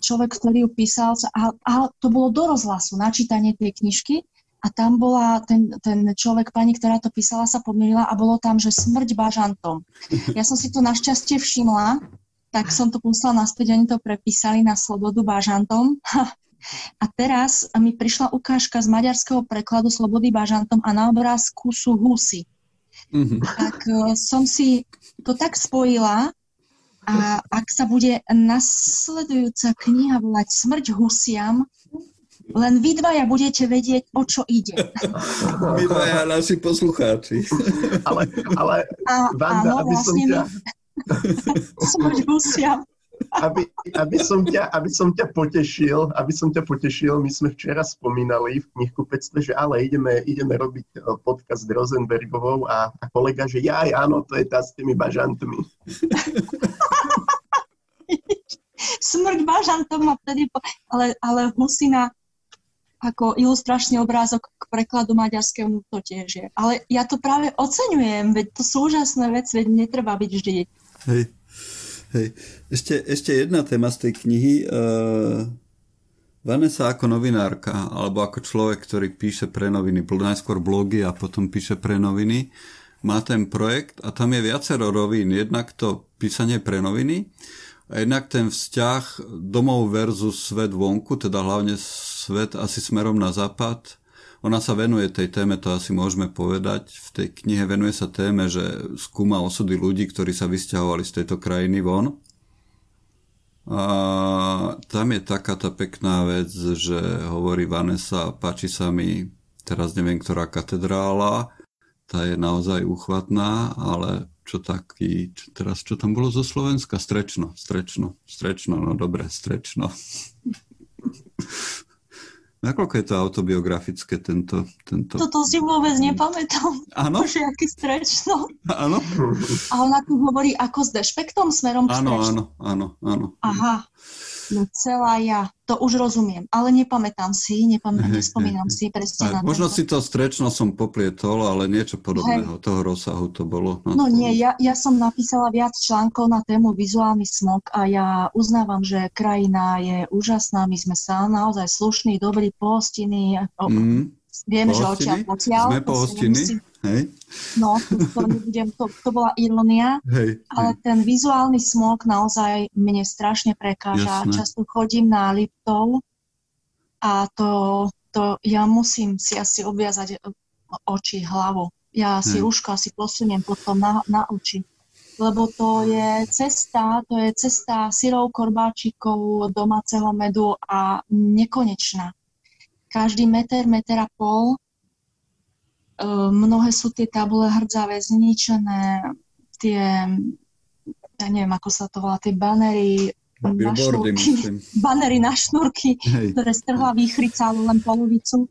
človek, ktorý ju písal, a, a to bolo do rozhlasu, načítanie tej knižky a tam bola ten, ten človek, pani, ktorá to písala, sa pomýlila a bolo tam, že smrť bažantom. Ja som si to našťastie všimla, tak som to poslala naspäť, oni to prepísali na slobodu bažantom. A teraz mi prišla ukážka z maďarského prekladu slobody bažantom a na obrázku sú husy. Mm-hmm. Tak som si to tak spojila. A ak sa bude nasledujúca kniha volať Smrť husiam, len vy dvaja budete vedieť, o čo ide. Vy dvaja naši poslucháči. Ale, ale a, Vanda, áno, aby som ťa... Smrť husiam. Aby, aby, som ťa, aby som ťa potešil, aby som ťa potešil, my sme včera spomínali v knihkupectve, že ale ideme, ideme robiť podcast s Rosenbergovou a, a kolega, že jaj, áno, to je tá s tými bažantmi. Smrť bažantom ma vtedy, ale, ale husina ako ilustračný obrázok k prekladu maďarskému to tiež je. Ale ja to práve oceňujem, veď to sú úžasné vec, veď netreba byť vždy. Hej. Hej. Ešte, ešte jedna téma z tej knihy. Vanessa ako novinárka, alebo ako človek, ktorý píše pre noviny, najskôr blogy a potom píše pre noviny, má ten projekt a tam je viacero rovín. Jednak to písanie pre noviny a jednak ten vzťah domov versus svet vonku, teda hlavne svet asi smerom na západ. Ona sa venuje tej téme, to asi môžeme povedať. V tej knihe venuje sa téme, že skúma osudy ľudí, ktorí sa vysťahovali z tejto krajiny von. A tam je taká tá pekná vec, že hovorí Vanessa, páči sa mi, teraz neviem, ktorá katedrála, tá je naozaj uchvatná, ale čo taký, čo, teraz čo tam bolo zo Slovenska? Strečno, Strečno, Strečno, no dobre, Strečno. Nakoľko je to autobiografické, tento... tento... Toto si vôbec nepamätám. Áno? Bože, aký Strečno. Áno. A ona tu hovorí ako s dešpektom smerom k Strečnu. Áno, áno, áno. Aha, no celá ja. To už rozumiem, ale nepamätám si, nepamätám, hey, nespomínam hey, si presne na to. Možno si to Strečno som poplietol, ale niečo podobného, hey. toho rozsahu to bolo. No, no nie, ja, ja som napísala viac článkov na tému vizuálny smog a ja uznávam, že krajina je úžasná, my sme sa naozaj slušní, dobrí, pohostiny, mm, viem, že odtiaľ potiaľ. Sme pohostiny, musím... hej. No, to, nebudem, to, to bola ironia, hej, ale hej. ten vizuálny smog naozaj mne strašne prekáža. Jasné. Často chodím na Liptov a to, to ja musím si asi obviazať oči, hlavu. Ja si hej. rúško asi posuniem potom na, na oči. lebo to je cesta, to je cesta syrov, korbáčikov, domáceho medu a nekonečná. Každý meter, meter a pol, mnohé sú tie tabule hrdzavé, zničené, tie, ja neviem, ako sa to volá, tie banery na šnúrky, banery na šnúrky, ktoré strhla výchrica, ale len polovicu.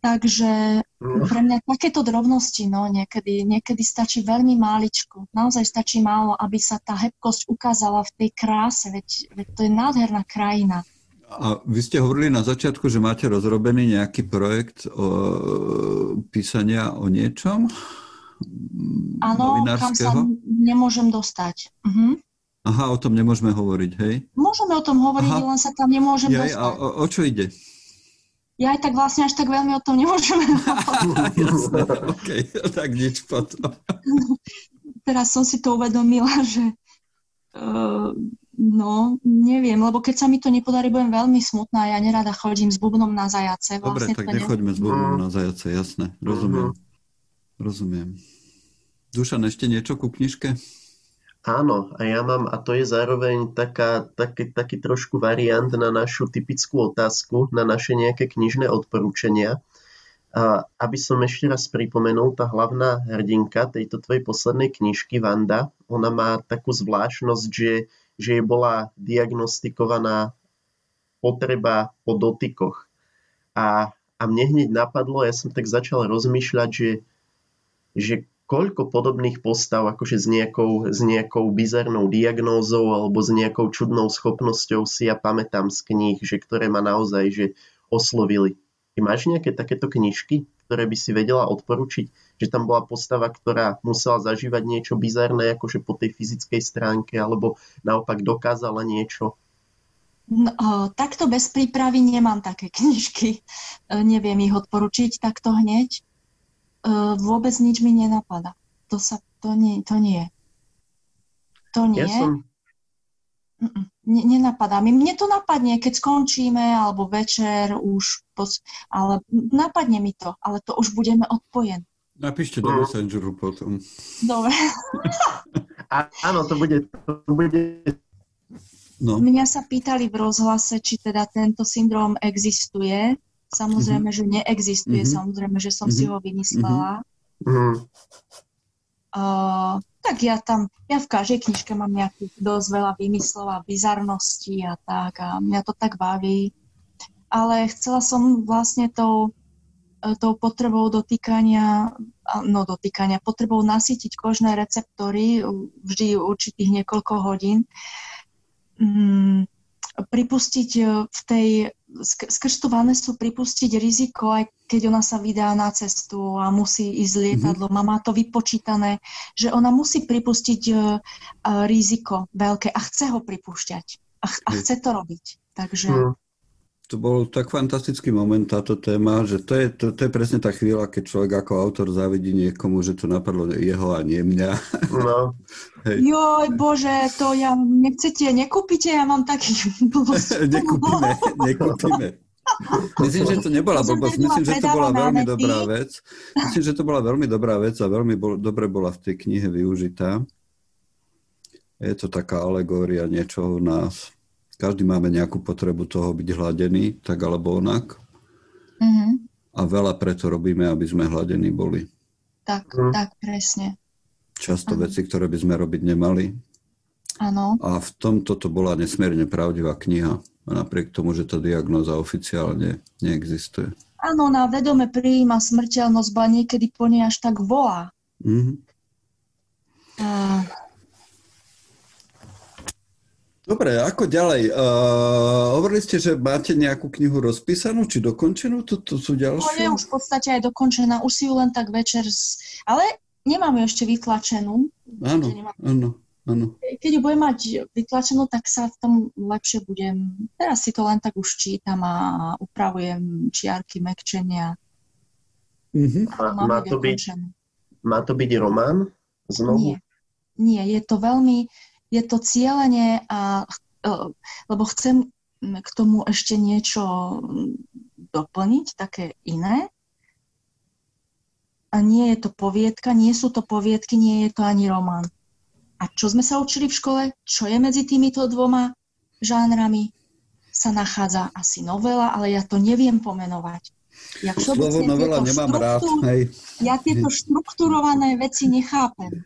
Takže pre mňa takéto drobnosti, no, niekedy, niekedy stačí veľmi máličko. Naozaj stačí málo, aby sa tá hebkosť ukázala v tej kráse, veď, veď to je nádherná krajina. A vy ste hovorili na začiatku, že máte rozrobený nejaký projekt o, písania o niečom? Áno, kam sa nemôžem dostať. Uh-huh. Aha, o tom nemôžeme hovoriť, hej? Môžeme o tom hovoriť, aha, len sa tam nemôžem Jaj, dostať. A o, o čo ide? Ja aj tak vlastne až tak veľmi o tom nemôžeme hovoriť. Jasné, okej, tak nič potom. Teraz som si to uvedomila, že uh, no, neviem, lebo keď sa mi to nepodarí, budem veľmi smutná, ja nerada chodím s bubnom na zajace. Vlastne dobre, tak nechoďme ne... s bubnom na zajace, jasné, rozumiem. Uh-huh. Rozumiem. Dušan, ešte niečo ku knižke? Áno, a ja mám, a to je zároveň taká, taký, taký trošku variant na našu typickú otázku, na naše nejaké knižné odporúčania. A aby som ešte raz pripomenul, tá hlavná hrdinka tejto tvojej poslednej knižky, Vanda, ona má takú zvláštnosť, že, že jej bola diagnostikovaná potreba po dotykoch. A, a mne hneď napadlo, ja som tak začal rozmýšľať, že, že koľko podobných postav akože s nejakou, s nejakou bizarnou diagnózou alebo s nejakou čudnou schopnosťou si ja pamätám z kníh, že ktoré ma naozaj že oslovili. Ty máš nejaké takéto knižky, ktoré by si vedela odporučiť? Že tam bola postava, ktorá musela zažívať niečo bizarné akože po tej fyzickej stránke alebo naopak dokázala niečo? No, takto bez prípravy nemám také knižky. Neviem ich odporučiť takto hneď. Vôbec nič mi nenapadá. To sa, to nie, to nie. To nie. Ja som... Nenapadá. Mne to napadne, keď skončíme, alebo večer už, pos... ale napadne mi to, ale to už budeme odpojení. Napíšte do Messengeru potom. Dobre. A, áno, to bude, to bude... No. Mňa sa pýtali v rozhlase, či teda tento syndróm existuje. Samozrejme, mm-hmm. že neexistuje, mm-hmm. samozrejme, že som mm-hmm. si ho vymyslela. Mm-hmm. Uh, tak ja tam, ja v každej knižke mám nejakých dosť veľa vymyslov a bizarností a tak a mňa to tak baví. Ale chcela som vlastne tou, tou potrebou dotýkania, no dotýkania, potrebou nasýtiť kožné receptory vždy určitých niekoľko hodín, mm, pripustiť v tej skrz tú vanesu pripustiť riziko, aj keď ona sa vydá na cestu a musí ísť lietadlo. Mm-hmm. Má to vypočítané, že ona musí pripustiť uh, riziko veľké a chce ho pripúšťať. A, ch- a chce to robiť. Takže... Mm. To bol tak fantastický moment, táto téma, že to je, to, to je presne tá chvíľa, keď človek ako autor závidí niekomu, že to napadlo jeho a nie mňa. No. Joj, bože, to ja nechcete, nekúpite, ja mám taký blbosť. Nekúpime, nekúpime. Myslím, že to nebola blbosť, myslím, že to bola veľmi dobrá vec. Myslím, že to bola veľmi dobrá vec a veľmi bol, dobre bola v tej knihe využitá. Je to taká alegória niečoho v nás. Každý máme nejakú potrebu toho byť hladení, tak alebo onak. Mm-hmm. A veľa preto robíme, aby sme hladení boli. Tak, mm. tak, presne. Často ano. Veci, ktoré by sme robiť nemali. Áno. A v tomto to bola nesmierne pravdivá kniha. A napriek tomu, že tá diagnóza oficiálne neexistuje. Áno, na vedome prijíma smrteľnosť, ba niekedy po nej až tak volá. Mm-hmm. Uh... Dobre, ako ďalej? Uh, hovorili ste, že máte nejakú knihu rozpísanú, či dokončenú? To, to sú ďalšie? To je už v podstate aj dokončená. Už si ju len tak večer... Z... Ale nemám ju ešte vytlačenú. Áno, nemám... áno, áno. Keď ju budem mať vytlačenú, tak sa v tom lepšie budem... Teraz si to len tak už čítam a upravujem čiarky, mekčenia. Mm-hmm. Má, má, to byť, má to byť román? Znovu? Nie, nie, je to veľmi... Je to cieľenie, a, lebo chcem k tomu ešte niečo doplniť, také iné. A nie je to poviedka, nie sú to poviedky, nie je to ani román. A čo sme sa učili v škole, čo je medzi týmito dvoma žánrami, sa nachádza asi novela, ale ja to neviem pomenovať. Ja slovo novela nemám rád. Hej. Ja tieto štrukturované veci nechápem.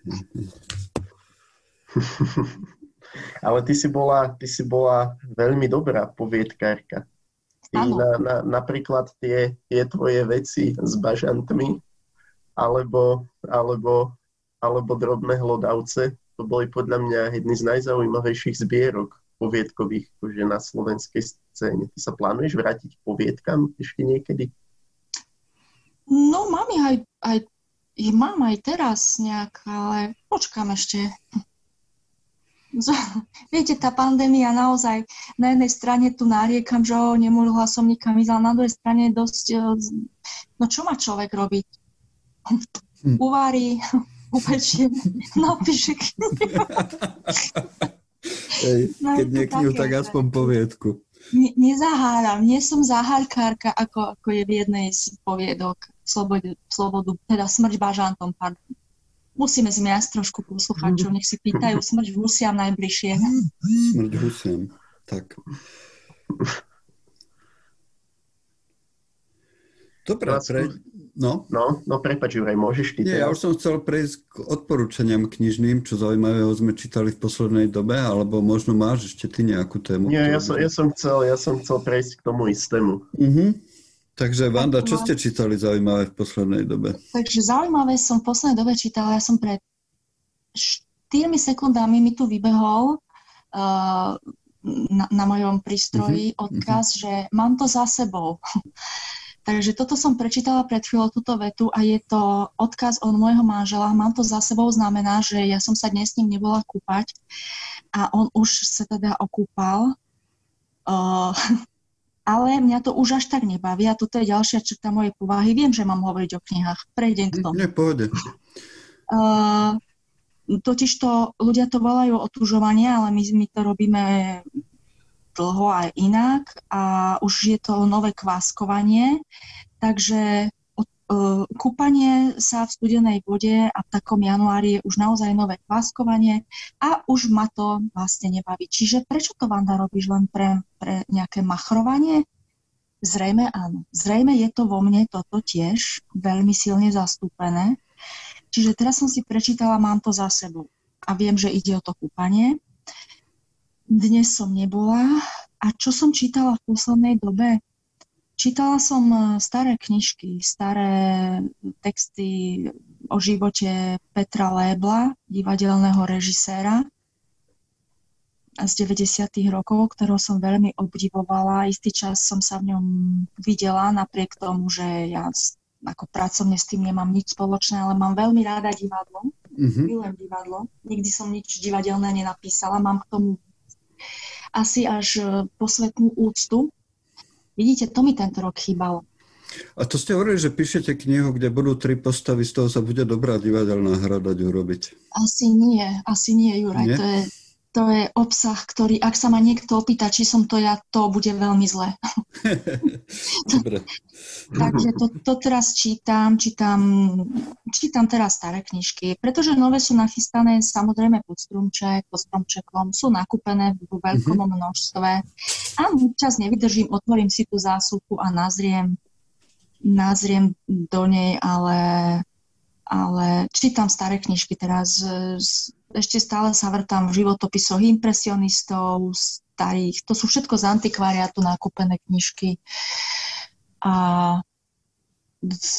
Ale ty si bola, ty si bola veľmi dobrá poviedkárka. Na, na, napríklad tie, tie tvoje veci s bažantmi alebo, alebo, alebo drobné hlodavce, to boli podľa mňa jedny z najzaujímavejších zbierok poviedkových akože na slovenskej scéne. Ty sa plánuješ vrátiť k poviedkam ešte niekedy? No mám aj, aj, mám aj teraz nejak, ale počkám ešte. Viete, tá pandémia naozaj, na jednej strane tu nariekam, že ho nemohla som nikam ísť, ale na druhej strane je dosť, no čo má človek robiť? Uvári, upečie, napíše knihu. Hej, keď nie knihu, tak aspoň poviedku. Ne, nezaháram, nie som zahárkárka, ako, ako je v jednej z poviedok, slobodu, slobodu teda smrť bažantom, pardon. Musíme zmiasť trošku poslucháčov, nech si pýtajú smrť husiam najbližšie. Smrť husiam, tak. Dobre, pre... no? No, no prepáč, Juraj, môžeš ty teraz? Nie, ja už som chcel prejsť k odporúčaniam knižným, čo zaujímavého sme čítali v poslednej dobe, alebo možno máš ešte ty nejakú tému. Nie, ja som, ja som chcel, ja som chcel prejsť k tomu istému. Mhm. Takže, Vanda, čo ste čítali zaujímavé v poslednej dobe? Takže zaujímavé som v poslednej dobe čítala, ja som pred štyrmi sekundami mi tu vybehol uh, na, na mojom prístroji uh-huh, odkaz, uh-huh. že mám to za sebou. Takže toto som prečítala pred chvíľou, túto vetu, a je to odkaz od môjho manžela. Mám to za sebou znamená, že ja som sa dnes s ním nebola kúpať a on už sa teda okúpal. Uh, Ale mňa to už až tak nebaví a toto je ďalšia črta mojej povahy. Viem, že mám hovoriť o knihách. Prejdem k tomu. Nepohode. Uh, totiž to, ľudia to volajú otužovanie, ale my, my to robíme dlho aj inak a už je to nové kváskovanie. Takže uh, kúpanie sa v studenej vode a v takom januári je už naozaj nové kváskovanie a už ma to vlastne nebaví. Čiže prečo to, Vanda, robíš len pre... pre nejaké machrovanie? Zrejme áno. Zrejme je to vo mne toto tiež veľmi silne zastúpené. Čiže teraz som si prečítala, mám to za sebou a viem, že ide o to kúpanie. Dnes som nebola. A čo som čítala v poslednej dobe? Čítala som staré knižky, staré texty o živote Petra Lébla, divadelného režiséra z deväťdesiatych rokov, ktorého som veľmi obdivovala. Istý čas som sa v ňom videla, napriek tomu, že ja ako pracovne s tým nemám nič spoločné, ale mám veľmi ráda divadlo. Mm-hmm. Milujem divadlo. Nikdy som nič divadelné nenapísala. Mám k tomu asi až posvetnú úctu. Vidíte, to mi tento rok chýbalo. A to ste hovorili, že píšete knihu, kde budú tri postavy, z toho sa bude dobrá divadelná hra dať urobiť. Asi nie. Asi nie, Juraj. Nie? To je... To je obsah, ktorý, ak sa ma niekto opýta, či som to ja, to bude veľmi zle. Dobre. Takže to, to teraz čítam, čítam, čítam teraz staré knižky, pretože nové sú nachystané samozrejme pod stromček, pod stromčekom, sú nakúpené v veľkom mm-hmm. množstve. A čas nevydržím, otvorím si tú zásuvku a nazriem, nazriem do nej, ale, ale čítam staré knižky teraz. Z, Ešte stále sa vrtám v životopisoch impresionistov, starých. To sú všetko z antikvariátu nakúpené knižky. A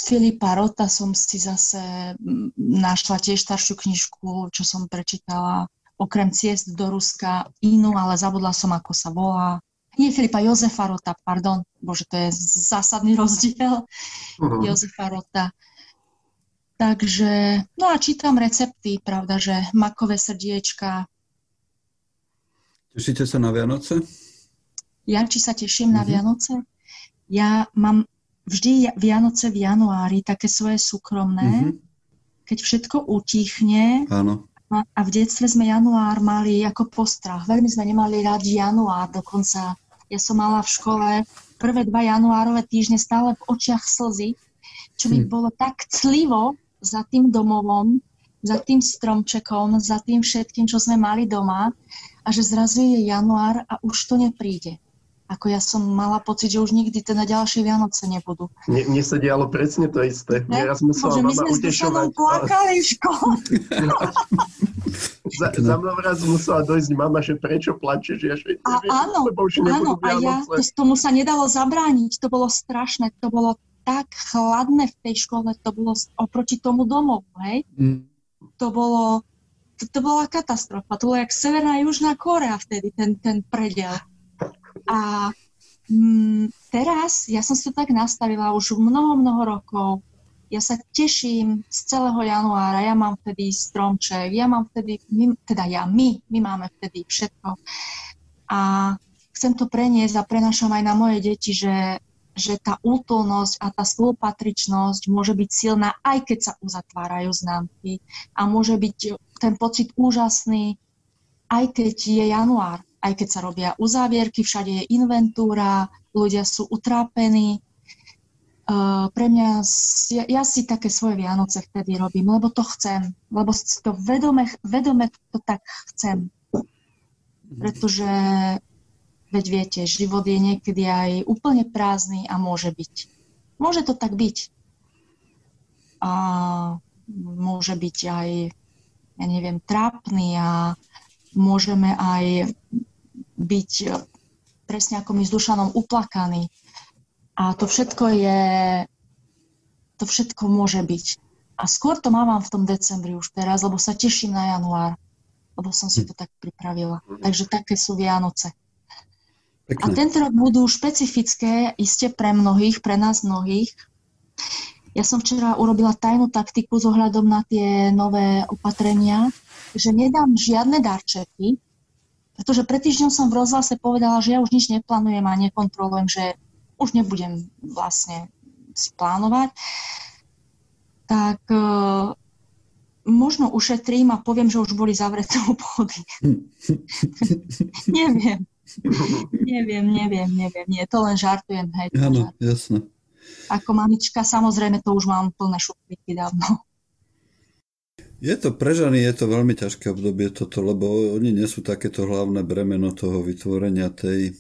Filipa Rota som si zase našla tiež staršiu knižku, čo som prečítala, okrem Ciest do Ruska, inú, ale zabudla som, ako sa volá. Nie Filipa, Jozefa Rota, pardon. Bože, to je zásadný rozdiel. Uh-huh. Jozefa Rota. Takže, no a čítam recepty, pravda, že makové srdiečka. Tešíte sa na Vianoce? Ja, či sa teším mm-hmm. na Vianoce? Ja mám vždy Vianoce v januári, také svoje súkromné, mm-hmm. keď všetko utichne. Áno. A v detstve sme január mali ako postrach. Veľmi sme nemali rádi január dokonca. Ja som mala v škole prvé dva januárové týždne stále v očiach slzy, čo mi bolo tak clivo za tým domovom, za tým stromčekom, za tým všetkým, čo sme mali doma, a že zrazu je január a už to nepríde. Ako ja som mala pocit, že už nikdy teda ďalšie Vianoce nebudú. Mne, mne sa dialo presne to isté. Ne? Neraz musela Bože, mama utešovať. My sme s Dušanom plakali v škole. za, za mnou raz musela dojsť mama, že prečo plačeš? Ja že neviem, áno, lebo už nebudú áno, Vianoce. A ja, to, tomu sa nedalo zabrániť. To bolo strašné. To bolo tak chladné v tej škole. To bolo oproti tomu domovu. Hej? Mm. To bolo... To, to bola katastrofa. To bolo jak Severná a Južná Kórea vtedy, ten, ten prediel. A mm, teraz, ja som si to tak nastavila už mnoho, mnoho rokov. Ja sa teším z celého januára. Ja mám vtedy stromček, ja mám vtedy, my, teda ja, my, my máme vtedy všetko. A chcem to preniesť a prenášam aj na moje deti, že, že tá útulnosť a tá spolupatričnosť môže byť silná, aj keď sa uzatvárajú známky. A môže byť ten pocit úžasný, aj keď je január. Aj keď sa robia uzávierky, všade je inventúra, ľudia sú utrápení. Uh, pre mňa, ja, ja si také svoje Vianoce vtedy robím, lebo to chcem. Lebo to vedome, vedome to tak chcem. Pretože, veď viete, život je niekedy aj úplne prázdny a môže byť. Môže to tak byť. A môže byť aj, ja neviem, trápny a môžeme aj byť presne ako my s Dušanom uplakaní. A to všetko je, to všetko môže byť. A skôr to mám v tom decembri už teraz, lebo sa teším na január, lebo som si to tak pripravila. Takže také sú Vianoce. Pekne. A tento rok budú špecifické, iste pre mnohých, pre nás mnohých. Ja som včera urobila tajnú taktiku s ohľadom na tie nové opatrenia, že nedám žiadne darčeky, pretože pred týždňom som v rozhlase povedala, že ja už nič neplánujem a nekontrolujem, že už nebudem vlastne si plánovať. Tak e, možno ušetrím a poviem, že už boli zavreté obchody. neviem. neviem, neviem, neviem. Nie, to len žartujem. Hej, áno, jasné. Ako mamička, samozrejme, to už mám plné šuplíky dávno. Je to pre ženy, je to veľmi ťažké obdobie toto, lebo oni nesú takéto hlavné bremeno toho vytvorenia tej,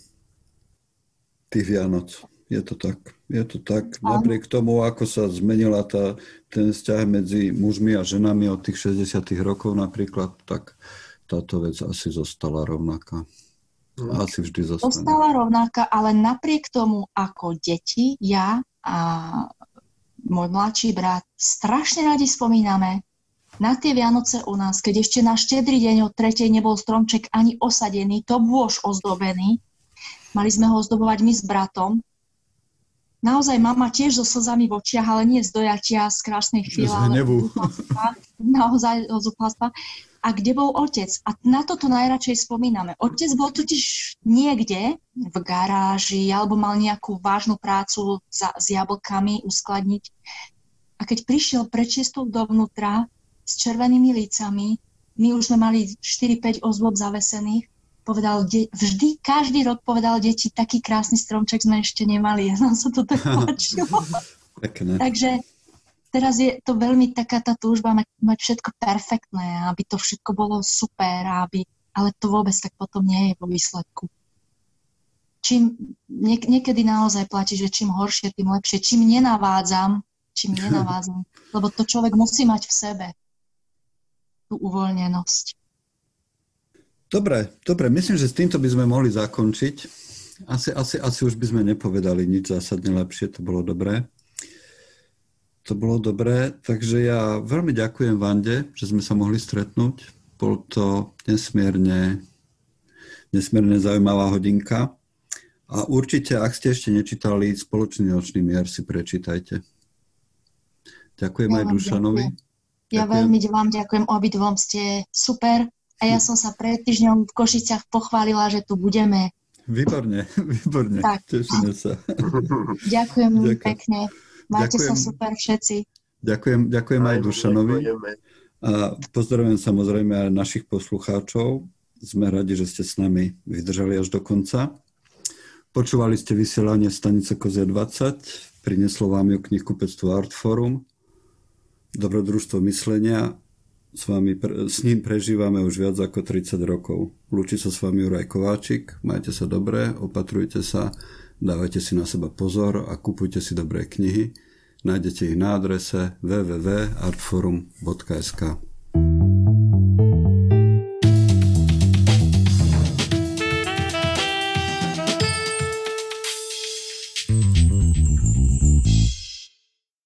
tých Vianoc. Je to tak. Je to tak. Napriek tomu, ako sa zmenila tá, ten vzťah medzi mužmi a ženami od tých šesťdesiatych rokov napríklad, tak táto vec asi zostala rovnaká. Asi vždy zostane. Zostala rovnaká, ale napriek tomu, ako deti, ja a môj mladší brat strašne radi spomíname na tie Vianoce u nás, keď ešte na štedrý deň o tretej nebol stromček ani osadený, to bôž ozdobený. Mali sme ho ozdobovať my s bratom. Naozaj mama tiež so slzami v očiach, ale nie z dojatia, z krásnej chvíle. Z hnevu. Naozaj z upalstva. A kde bol otec? A na toto najradšej spomíname. Otec bol totiž niekde v garáži alebo mal nejakú vážnu prácu za, s jablkami uskladniť. A keď prišiel pred šiestou dovnútra, s červenými lícami, my už sme mali štyri päť ozdob zavesených, povedal de- vždy, každý rok povedal deti, taký krásny stromček sme ešte nemali. Ja som sa to tak páčilo. Takže teraz je to veľmi taká tá túžba mať, mať všetko perfektné, aby to všetko bolo super, aby, ale to vôbec tak potom nie je vo výsledku. Čím, niek- niekedy naozaj platí, že čím horšie, tým lepšie. Čím nenavádzam, čím nenavádzam, lebo to človek musí mať v sebe. Tú uvoľnenosť. Dobre, dobre, myslím, že s týmto by sme mohli zakončiť. Asi, asi, asi už by sme nepovedali nič zásadne lepšie, to bolo dobré. To bolo dobré, takže ja veľmi ďakujem Vande, že sme sa mohli stretnúť. Bol to nesmierne, nesmierne zaujímavá hodinka. A určite, ak ste ešte nečítali Spoločný nočný mier, si prečítajte. Ďakujem ja aj Dušanovi. Ďakujem. Ja veľmi vám ďakujem, obidvom ste super a ja som sa pred týždňom v Košiciach pochválila, že tu budeme. Výborne, výborne, tak. Tešíme sa. Ďakujem, ďakujem pekne, máte ďakujem. Sa super všetci. Ďakujem, ďakujem aj Dušanovi a pozdravujem samozrejme aj našich poslucháčov. Sme radi, že ste s nami vydržali až do konca. Počúvali ste vysielanie Stanice Kozie dvadsať, prinieslo vám ju knihkupectvo Artforum, Dobrodružstvo myslenia, s vami, s ním prežívame už viac ako tridsať rokov. Lúči sa s vami Juraj Kováčik, majte sa dobre, opatrujte sa, dávajte si na seba pozor a kupujte si dobré knihy. Nájdete ich na adrese w w w bodka artforum bodka s k.